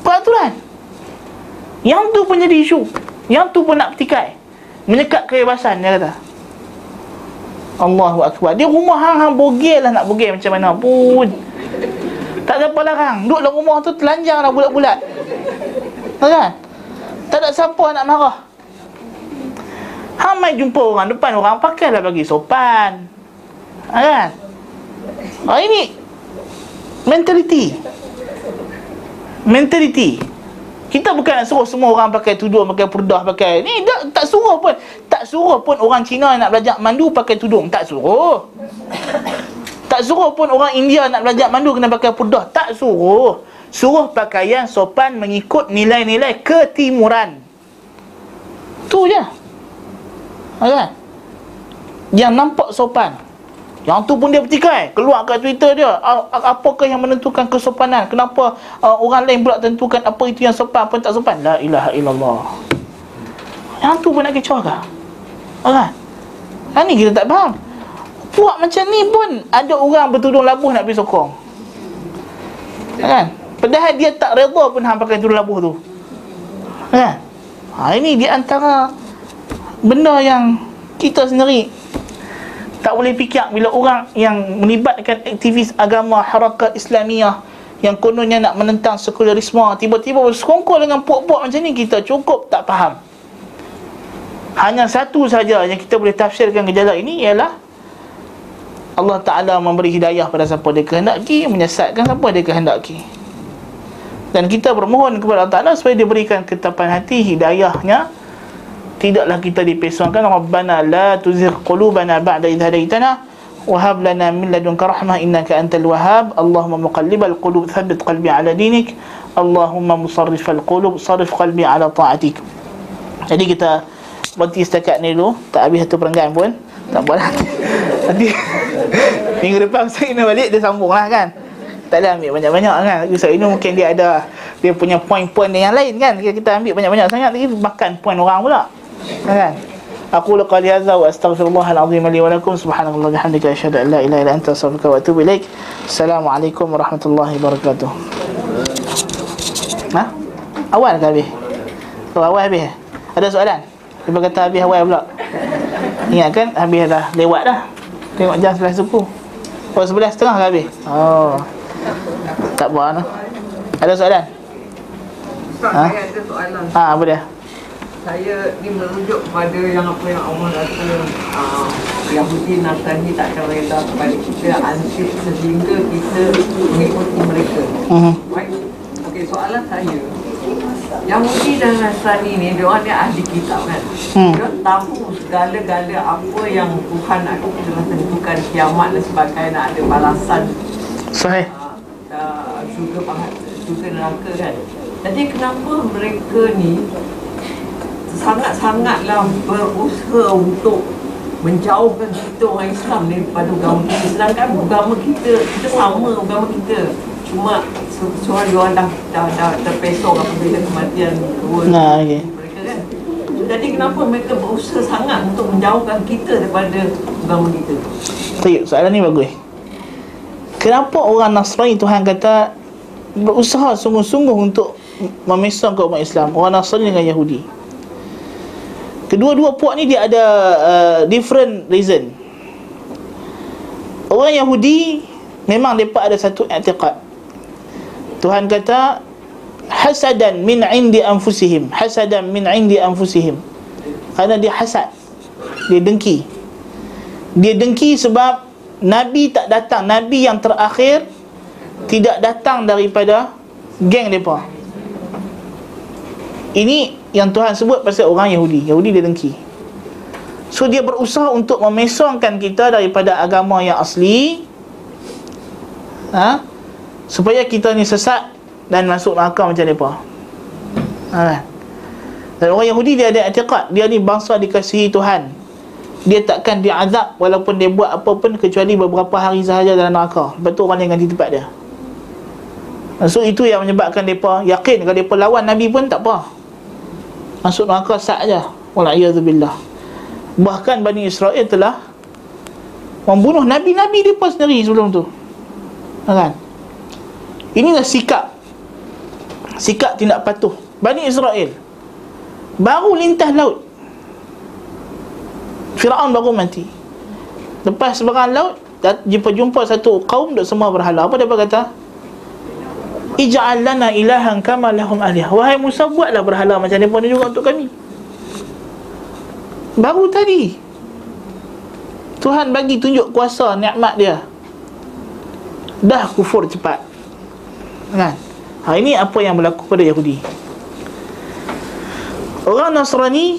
Peraturan. Yang tu pun jadi isu. Yang tu pun nak petikai, menyekat kebebasan, dia kata. Allahu Akbar. Dia rumah hang-hang bogel lah, nak bogel macam mana pun. Tak ada apa larang. Duduk dalam rumah tu telanjang dah bulat-bulat, kan? Tak ada siapa nak marah. Hang mai jumpa orang depan orang, pakailah bagi sopan, kan? Oh, ini mentaliti. Kita bukan nak suruh semua orang pakai tudung, pakai purdah, pakai ni. Tak suruh pun. Tak suruh pun orang Cina nak belajar mandu pakai tudung. Tak suruh. Tak suruh pun orang India nak belajar mandu kena pakai purdah. Tak suruh. Suruh pakaian sopan mengikut nilai-nilai ketimuran. Tu je, kan? Yang nampak sopan. Yang tu pun dia petikai, keluar kat Twitter dia. Apakah yang menentukan kesopanan? Kenapa orang lain pula tentukan apa itu yang sopan, apa yang tak sopan? La ilaha illallah. Yang tu pun nak kecoh ke? Kan? Yang ni kita tak faham. Buat macam ni pun ada orang bertudung labuh nak pergi sokong, kan? Padahal dia tak reda pun hang pakai tudung labuh tu, kan? Ini di antara benda yang kita sendiri tak boleh fikir. Bila orang yang melibatkan aktivis agama, harakat Islamiah yang kononnya nak menentang sekularisme, tiba-tiba bersekongkol dengan puak-puak macam ni, kita cukup tak faham. Hanya satu saja yang kita boleh tafsirkan gejala ini ialah Allah Ta'ala memberi hidayah pada siapa dia kehendaki, menyesatkan siapa dia kehendaki. Dan kita bermohon kepada Allah Ta'ala supaya diberikan ketapan hati, hidayahnya. Tidaklah kita dipesongkan. Rabbana la tuzigh qulubana ba'da idh hadaitana wa hab lana min ladunka rahmah innaka antal wahhab. Allahumma muqallibal qulub thabbit qalbi ala dinik, Allahumma musarrifal qulub sarif qalbi ala ta'atik. Jadi kita berhenti setakat ni dulu, tak habis satu perenggan pun. Tak apalah, nanti minggu depan Ustaz Inu balik, dia sambung lah, kan? Tak boleh ambil banyak-banyak, kan? Ustaz Inu mungkin dia ada, dia punya poin-poin yang lain, kan? Kita ambil banyak-banyak sangat, kita makan poin orang pula, kan? Aku laqal yaza wa astaghfirullahalazim li wa lakum. Subhanallahi bihamdika asyhadu an la ilaha illa anta astaghfiruka wa atubu ilaik. Assalamualaikum warahmatullahi wabarakatuh. Ha? Awal ke habis? Oh, awal habis. Ada soalan? Dia kata habis awal pula. Ingat kan, habis dah, lewat dah. Tengok jam 11:10. Oh, 11:30 ke habis? Oh, tak apa, no? Ada soalan? Ustaz, ha? Saya ada soalan. Haa, apa dia? Saya ni merujuk kepada yang apa yang Allah kata, Yahudi Nasrani takkan reda kepada kita ansip sehingga kita mengikuti mereka. Baik, okay, soalan saya, Yahudi dan Nasrani ni, diorang ni ahli kitab, kan? Diorang tahu segala-gala apa yang Tuhan nak tentukan, kiamat dan sebagainya, nak ada balasan, sahih, syurga neraka, kan? Jadi kenapa mereka ni sangat-sangatlah berusaha untuk menjauhkan kita orang Islam ni daripada agama kita? Sedangkan agama kita, kita sama agama kita, cuma seorang diorang dah terpesong apabila kematian kedua, nah, okay, mereka, kan? Jadi kenapa mereka berusaha sangat untuk menjauhkan kita daripada agama kita? Baik, soalan ni bagus. Kenapa orang Nasrani Tuhan kata berusaha sungguh-sungguh untuk memisahkan umat Islam, orang Nasrani dengan Yahudi? Kedua-dua puak ni dia ada different reason. Orang Yahudi memang mereka ada satu i'tiqad. Tuhan kata hasadan min indi anfusihim, hasadan min indi anfusihim, kerana dia hasad, dia dengki. Dia dengki sebab Nabi tak datang, Nabi yang terakhir tidak datang daripada geng mereka. Ini yang Tuhan sebut pasal orang Yahudi. Yahudi dia dengki. So dia berusaha untuk memesongkan kita daripada agama yang asli, ha? Supaya kita ni sesat dan masuk neraka macam mereka, ha? Dan orang Yahudi dia ada i'tiqad, dia ni bangsa dikasihi Tuhan, dia takkan diazab walaupun dia buat apa pun kecuali beberapa hari sahaja dalam neraka. Lepas tu orang lain ganti tempat dia. So itu yang menyebabkan mereka yakin kalau mereka lawan Nabi pun tak apa, masuk neraka sah je. Wal'iyadzubillah. Bahkan Bani Israel telah membunuh Nabi-Nabi mereka sendiri sebelum tu, kan? Inilah sikap tindak patuh Bani Israel. baru lintah laut. Firaun baru mati. Lepas seberang laut, jumpa satu kaum duk semua berhala. Apa dia kata? Ij'al lana ilahan kama lahum alihah. Wahai Musa, buatlah berhala macam depa ni juga untuk kami. Baru tadi Tuhan bagi tunjuk kuasa nikmat dia, dah kufur cepat kan? Ha, ini apa yang berlaku pada Yahudi. Orang Nasrani,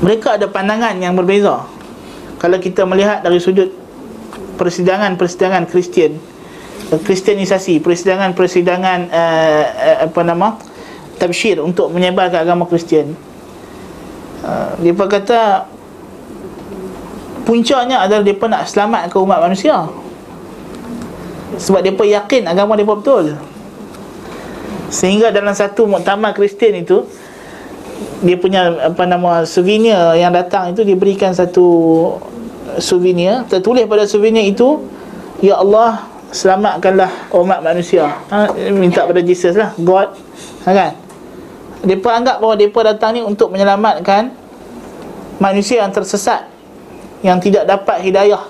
mereka ada pandangan yang berbeza. Kalau kita melihat dari sudut persidangan-persidangan Kristian, kristianisasi, persidangan-persidangan tabsyir untuk menyebarkan agama Kristian, mereka kata puncaknya adalah mereka nak selamatkan umat manusia, sebab mereka yakin agama mereka betul. Sehingga dalam satu muktamar Kristian itu, dia punya souvenir yang datang itu, diberikan satu souvenir, tertulis pada souvenir itu, ya Allah, selamatkanlah umat manusia. Ha, minta pada Jesus lah, God, ha, kan? Mereka anggap bahawa mereka datang ni untuk menyelamatkan manusia yang tersesat, yang tidak dapat hidayah.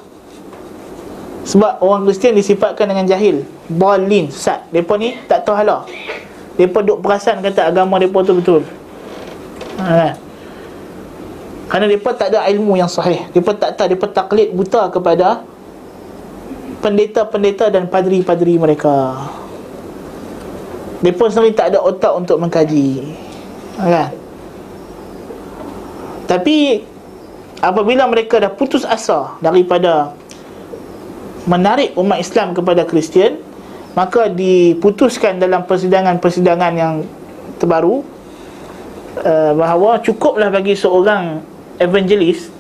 Sebab orang Kristian disifatkan dengan jahil, balin, sesat. Mereka ni tak tahu halah. Mereka duk perasan kata agama mereka tu betul, ha, kan? Kerana mereka tak ada ilmu yang sahih. Mereka tak tahu, mereka taklid buta kepada pendeta-pendeta dan padri-padri mereka. Mereka sendiri tak ada otak untuk mengkaji, kan? Tapi apabila mereka dah putus asa daripada menarik umat Islam kepada Kristian, maka diputuskan dalam persidangan-persidangan yang terbaru bahawa cukuplah bagi seorang evangelis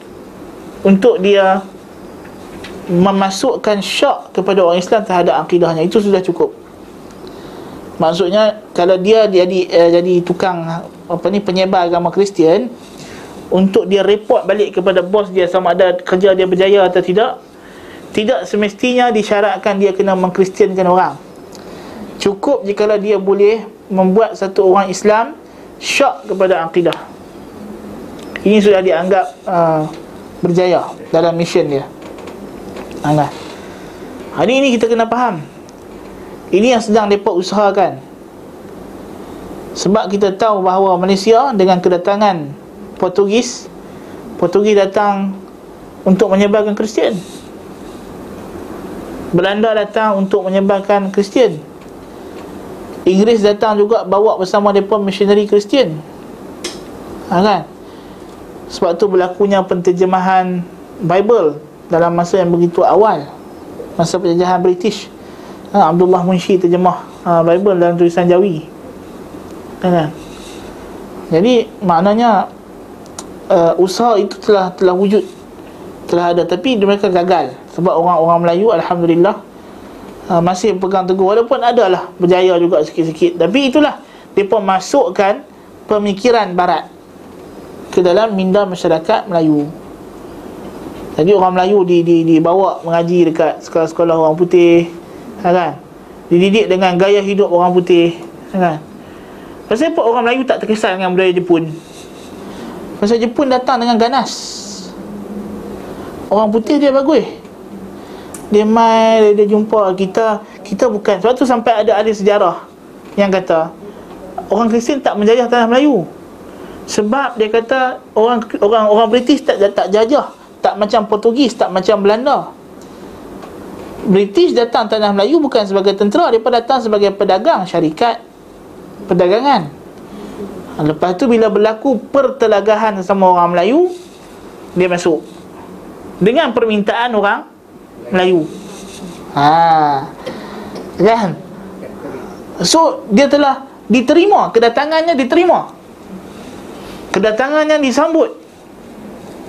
untuk dia memasukkan syak kepada orang Islam terhadap akidahnya. Itu sudah cukup. Maksudnya, kalau dia jadi tukang penyebar agama Kristian, untuk dia report balik kepada bos dia sama ada kerja dia berjaya atau tidak, tidak semestinya disyaratkan dia kena mengkristiankan orang. Cukup jikalau dia boleh membuat satu orang Islam syak kepada akidah. Ini sudah dianggap berjaya dalam mission dia. Angah. Hari ini kita kena faham. Ini yang sedang mereka usahakan. Sebab kita tahu bahawa Malaysia dengan kedatangan Portugis, Portugis datang untuk menyebarkan Kristian. Belanda datang untuk menyebarkan Kristian. Inggeris datang juga bawa bersama mereka misionari Kristian, kan? Sebab tu berlakunya penterjemahan Bible dalam masa yang begitu awal, masa penjajahan British. Abdullah Munshi terjemah Bible dalam tulisan Jawi, kan? Jadi maknanya usaha itu telah wujud, telah ada. Tapi mereka gagal. Sebab orang-orang Melayu, Alhamdulillah, masih pegang teguh. Walaupun adalah berjaya juga sikit-sikit, tapi itulah, mereka masukkan pemikiran barat ke dalam minda masyarakat Melayu. Jadi orang Melayu dibawa mengaji dekat sekolah-sekolah orang putih, kan? Dididik dengan gaya hidup orang putih, kan? Pasal apa orang Melayu tak terkesan dengan budaya Jepun? Pasal Jepun datang dengan ganas. Orang putih dia bagus, dia mai, dia jumpa kita bukan. Sebab tu sampai ada ahli sejarah yang kata orang Kristian tak menjajah tanah Melayu. Sebab dia kata orang British tak jajah, tak macam Portugis, tak macam Belanda. British datang tanah Melayu bukan sebagai tentera, mereka datang sebagai pedagang, syarikat perdagangan. Lepas tu bila berlaku pertelagahan sama orang Melayu, dia masuk dengan permintaan orang Melayu. Ha, kan? So dia telah diterima, kedatangannya diterima, kedatangannya disambut,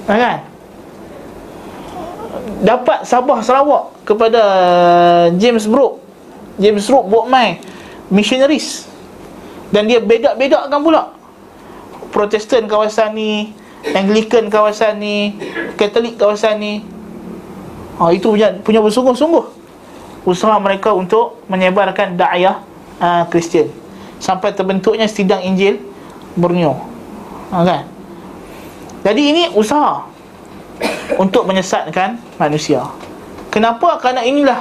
kan? Dapat Sabah Sarawak kepada James Brooke buat mai missionaries. Dan dia bedak-bedakkan pula, Protestan kawasan ni, Anglican kawasan ni, Katolik kawasan ni. Ha, itu punya bersungguh-sungguh usaha mereka untuk menyebarkan dakwah Kristian. sampai terbentuknya sidang Injil Borneo, kan? Jadi ini usaha untuk menyesatkan manusia. Kenapa? Kerana inilah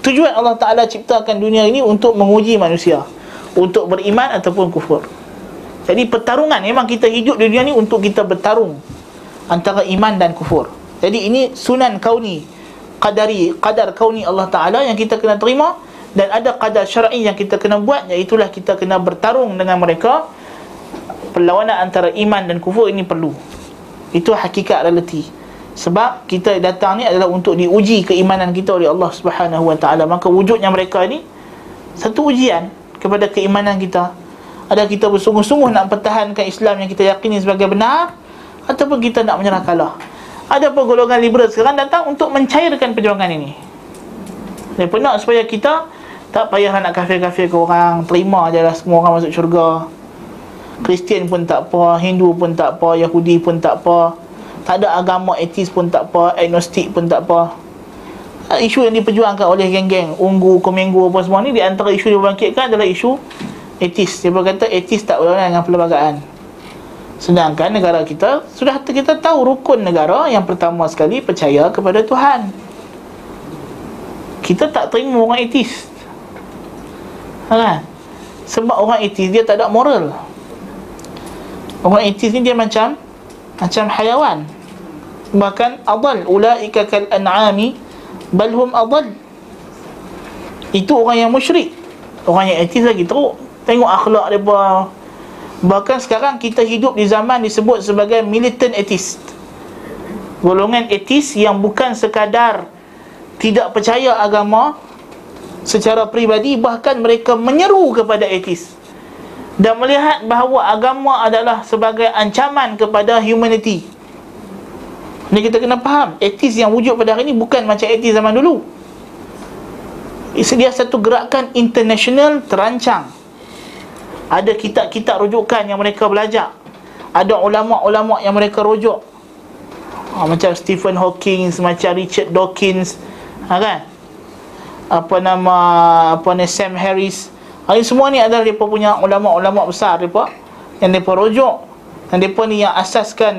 tujuan Allah Ta'ala ciptakan dunia ini, untuk menguji manusia untuk beriman ataupun kufur. Jadi pertarungan, memang kita hidup di dunia ni untuk kita bertarung antara iman dan kufur. Jadi ini sunan kauni, qadari, qadar kauni Allah Ta'ala yang kita kena terima. Dan ada qadar syar'i yang kita kena buat, iaitulah kita kena bertarung dengan mereka. Perlawanan antara iman dan kufur ini perlu. Itu hakikat realiti. Sebab kita datang ni adalah untuk diuji keimanan kita oleh Allah Subhanahu Wa Taala. Maka wujudnya mereka ni satu ujian kepada keimanan kita. Ada kita bersungguh-sungguh nak pertahankan Islam yang kita yakini sebagai benar, ataupun kita nak menyerah kalah. Ada pun golongan liberal sekarang datang untuk mencairkan perjuangan ini. Dia penat supaya kita tak payah nak kafir-kafir ke orang, terima je lah semua orang masuk syurga. Kristian pun tak apa, Hindu pun tak apa, Yahudi pun tak apa, tak ada agama etis pun tak apa, agnostik pun tak apa. Isu yang diperjuangkan oleh geng-geng Unggu, Komenggu apa semua ni, di antara isu yang dibangkitkan adalah isu etis. Dia berkata etis tak berlawanan dengan perlembagaan. Sedangkan negara kita, sudah kita tahu rukun negara yang pertama sekali percaya kepada Tuhan. Kita tak terima orang etis, kan? Sebab orang etis dia tak ada moral. Orang etis ni dia macam hayawan. Bahkan adal, ulaika kal an'ami bal hum adal. Itu orang yang musyrik. Orang yang etis lagi teruk. Tengok akhlak depa. Bahkan sekarang kita hidup di zaman disebut sebagai militant atheist. Golongan atheist yang bukan sekadar tidak percaya agama secara peribadi, bahkan mereka menyeru kepada atheist dan melihat bahawa agama adalah sebagai ancaman kepada humanity. Ini kita kena faham, atheist yang wujud pada hari ini bukan macam atheist zaman dulu. Dia satu gerakan international terancang. Ada kitab-kitab rujukan yang mereka belajar, ada ulama' yang mereka rujuk, macam Stephen Hawking, macam Richard Dawkins, kan? Apa nama Sam Harris. Ini semua ni adalah mereka punya ulama' besar mereka, yang mereka rujuk, dan mereka ni yang asaskan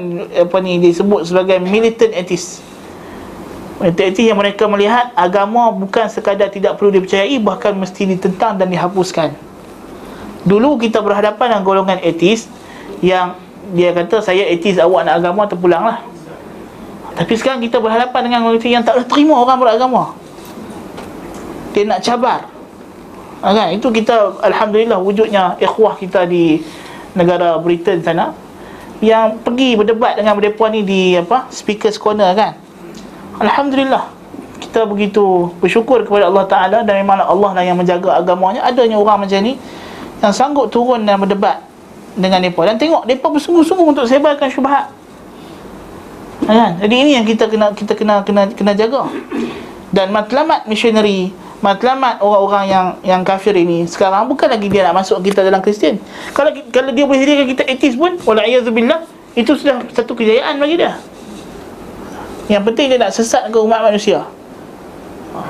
disebut sebagai militant atheist. Militant atheist yang mereka melihat agama bukan sekadar tidak perlu dipercayai, bahkan mesti ditentang dan dihapuskan. Dulu kita berhadapan dengan golongan atheist yang dia kata saya atheist, awak nak agama terpulanglah. Tapi sekarang kita berhadapan dengan golongan yang tak boleh terima orang beragama. Dia nak cabar, kan? Itu kita alhamdulillah wujudnya ikhwah kita di negara Britain sana yang pergi berdebat dengan mereka ni di Speaker's Corner, kan? Alhamdulillah kita begitu bersyukur kepada Allah Taala, dan memanglah Allah lah yang menjaga agamanya. Adanya orang macam ni yang sanggup turun dan berdebat dengan mereka, dan tengok mereka bersungguh-sungguh untuk sebarkan syubhat, kan? Jadi ini yang kita kena jaga. Dan matlamat missionary, matlamat orang-orang yang kafir ini sekarang bukan lagi dia nak masuk kita dalam Kristian. Kalau dia boleh jadikan kita atheist pun, wala'iyadzubillah, itu sudah satu kejayaan bagi dia. Yang penting dia nak sesat ke umat manusia.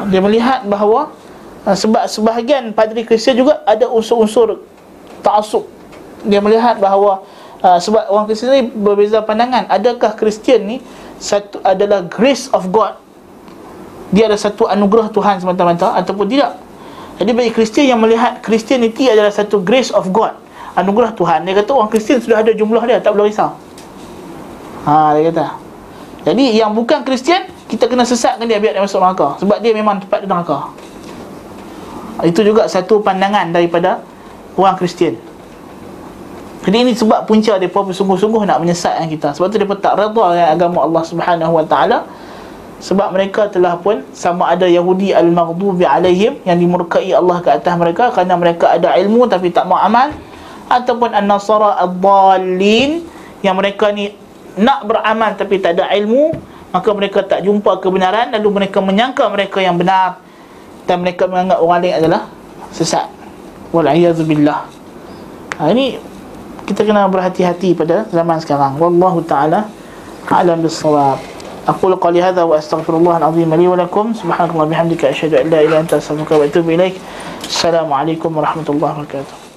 Dia melihat bahawa sebab sebahagian padri Kristian juga ada unsur-unsur ta'asub. Dia melihat bahawa sebab orang Kristian ni berbeza pandangan, adakah Kristian ni satu adalah grace of God, dia ada satu anugerah Tuhan semata-mata, ataupun tidak. Jadi bagi Kristian yang melihat Christianity adalah satu grace of God, anugerah Tuhan, dia kata orang Kristian sudah ada jumlah dia, tak perlu risau. Dia kata. Jadi yang bukan Kristian, kita kena sesatkan dia, biar dia masuk neraka, sebab dia memang tempat neraka. Itu juga satu pandangan daripada orang Kristian. Jadi ini sebab punca mereka bersungguh-sungguh nak menyesatkan kita. Sebab tu mereka tak redha dengan agama Allah Subhanahu Wa Taala. Sebab mereka telah pun sama ada Yahudi al-maghdubi alaihim, yang dimurkai Allah ke atas mereka kerana mereka ada ilmu tapi tak mau amal, ataupun an-nasara ad-dallin, yang mereka ni nak beramal tapi tak ada ilmu, maka mereka tak jumpa kebenaran, lalu mereka menyangka mereka yang benar, dan mereka menganggap orang lain adalah sesat. Wal'iyadzubillah. Ini kita kena berhati-hati pada zaman sekarang. Wallahu ta'ala a'lam bis-shawab. أقول قولي هذا وأستغفر الله العظيم لي ولكم. سبحانك اللهم وبحمدك أشهد أن لا إله إلا أنت أستغفرك وأتوب إليك. السلام عليكم ورحمة الله وبركاته.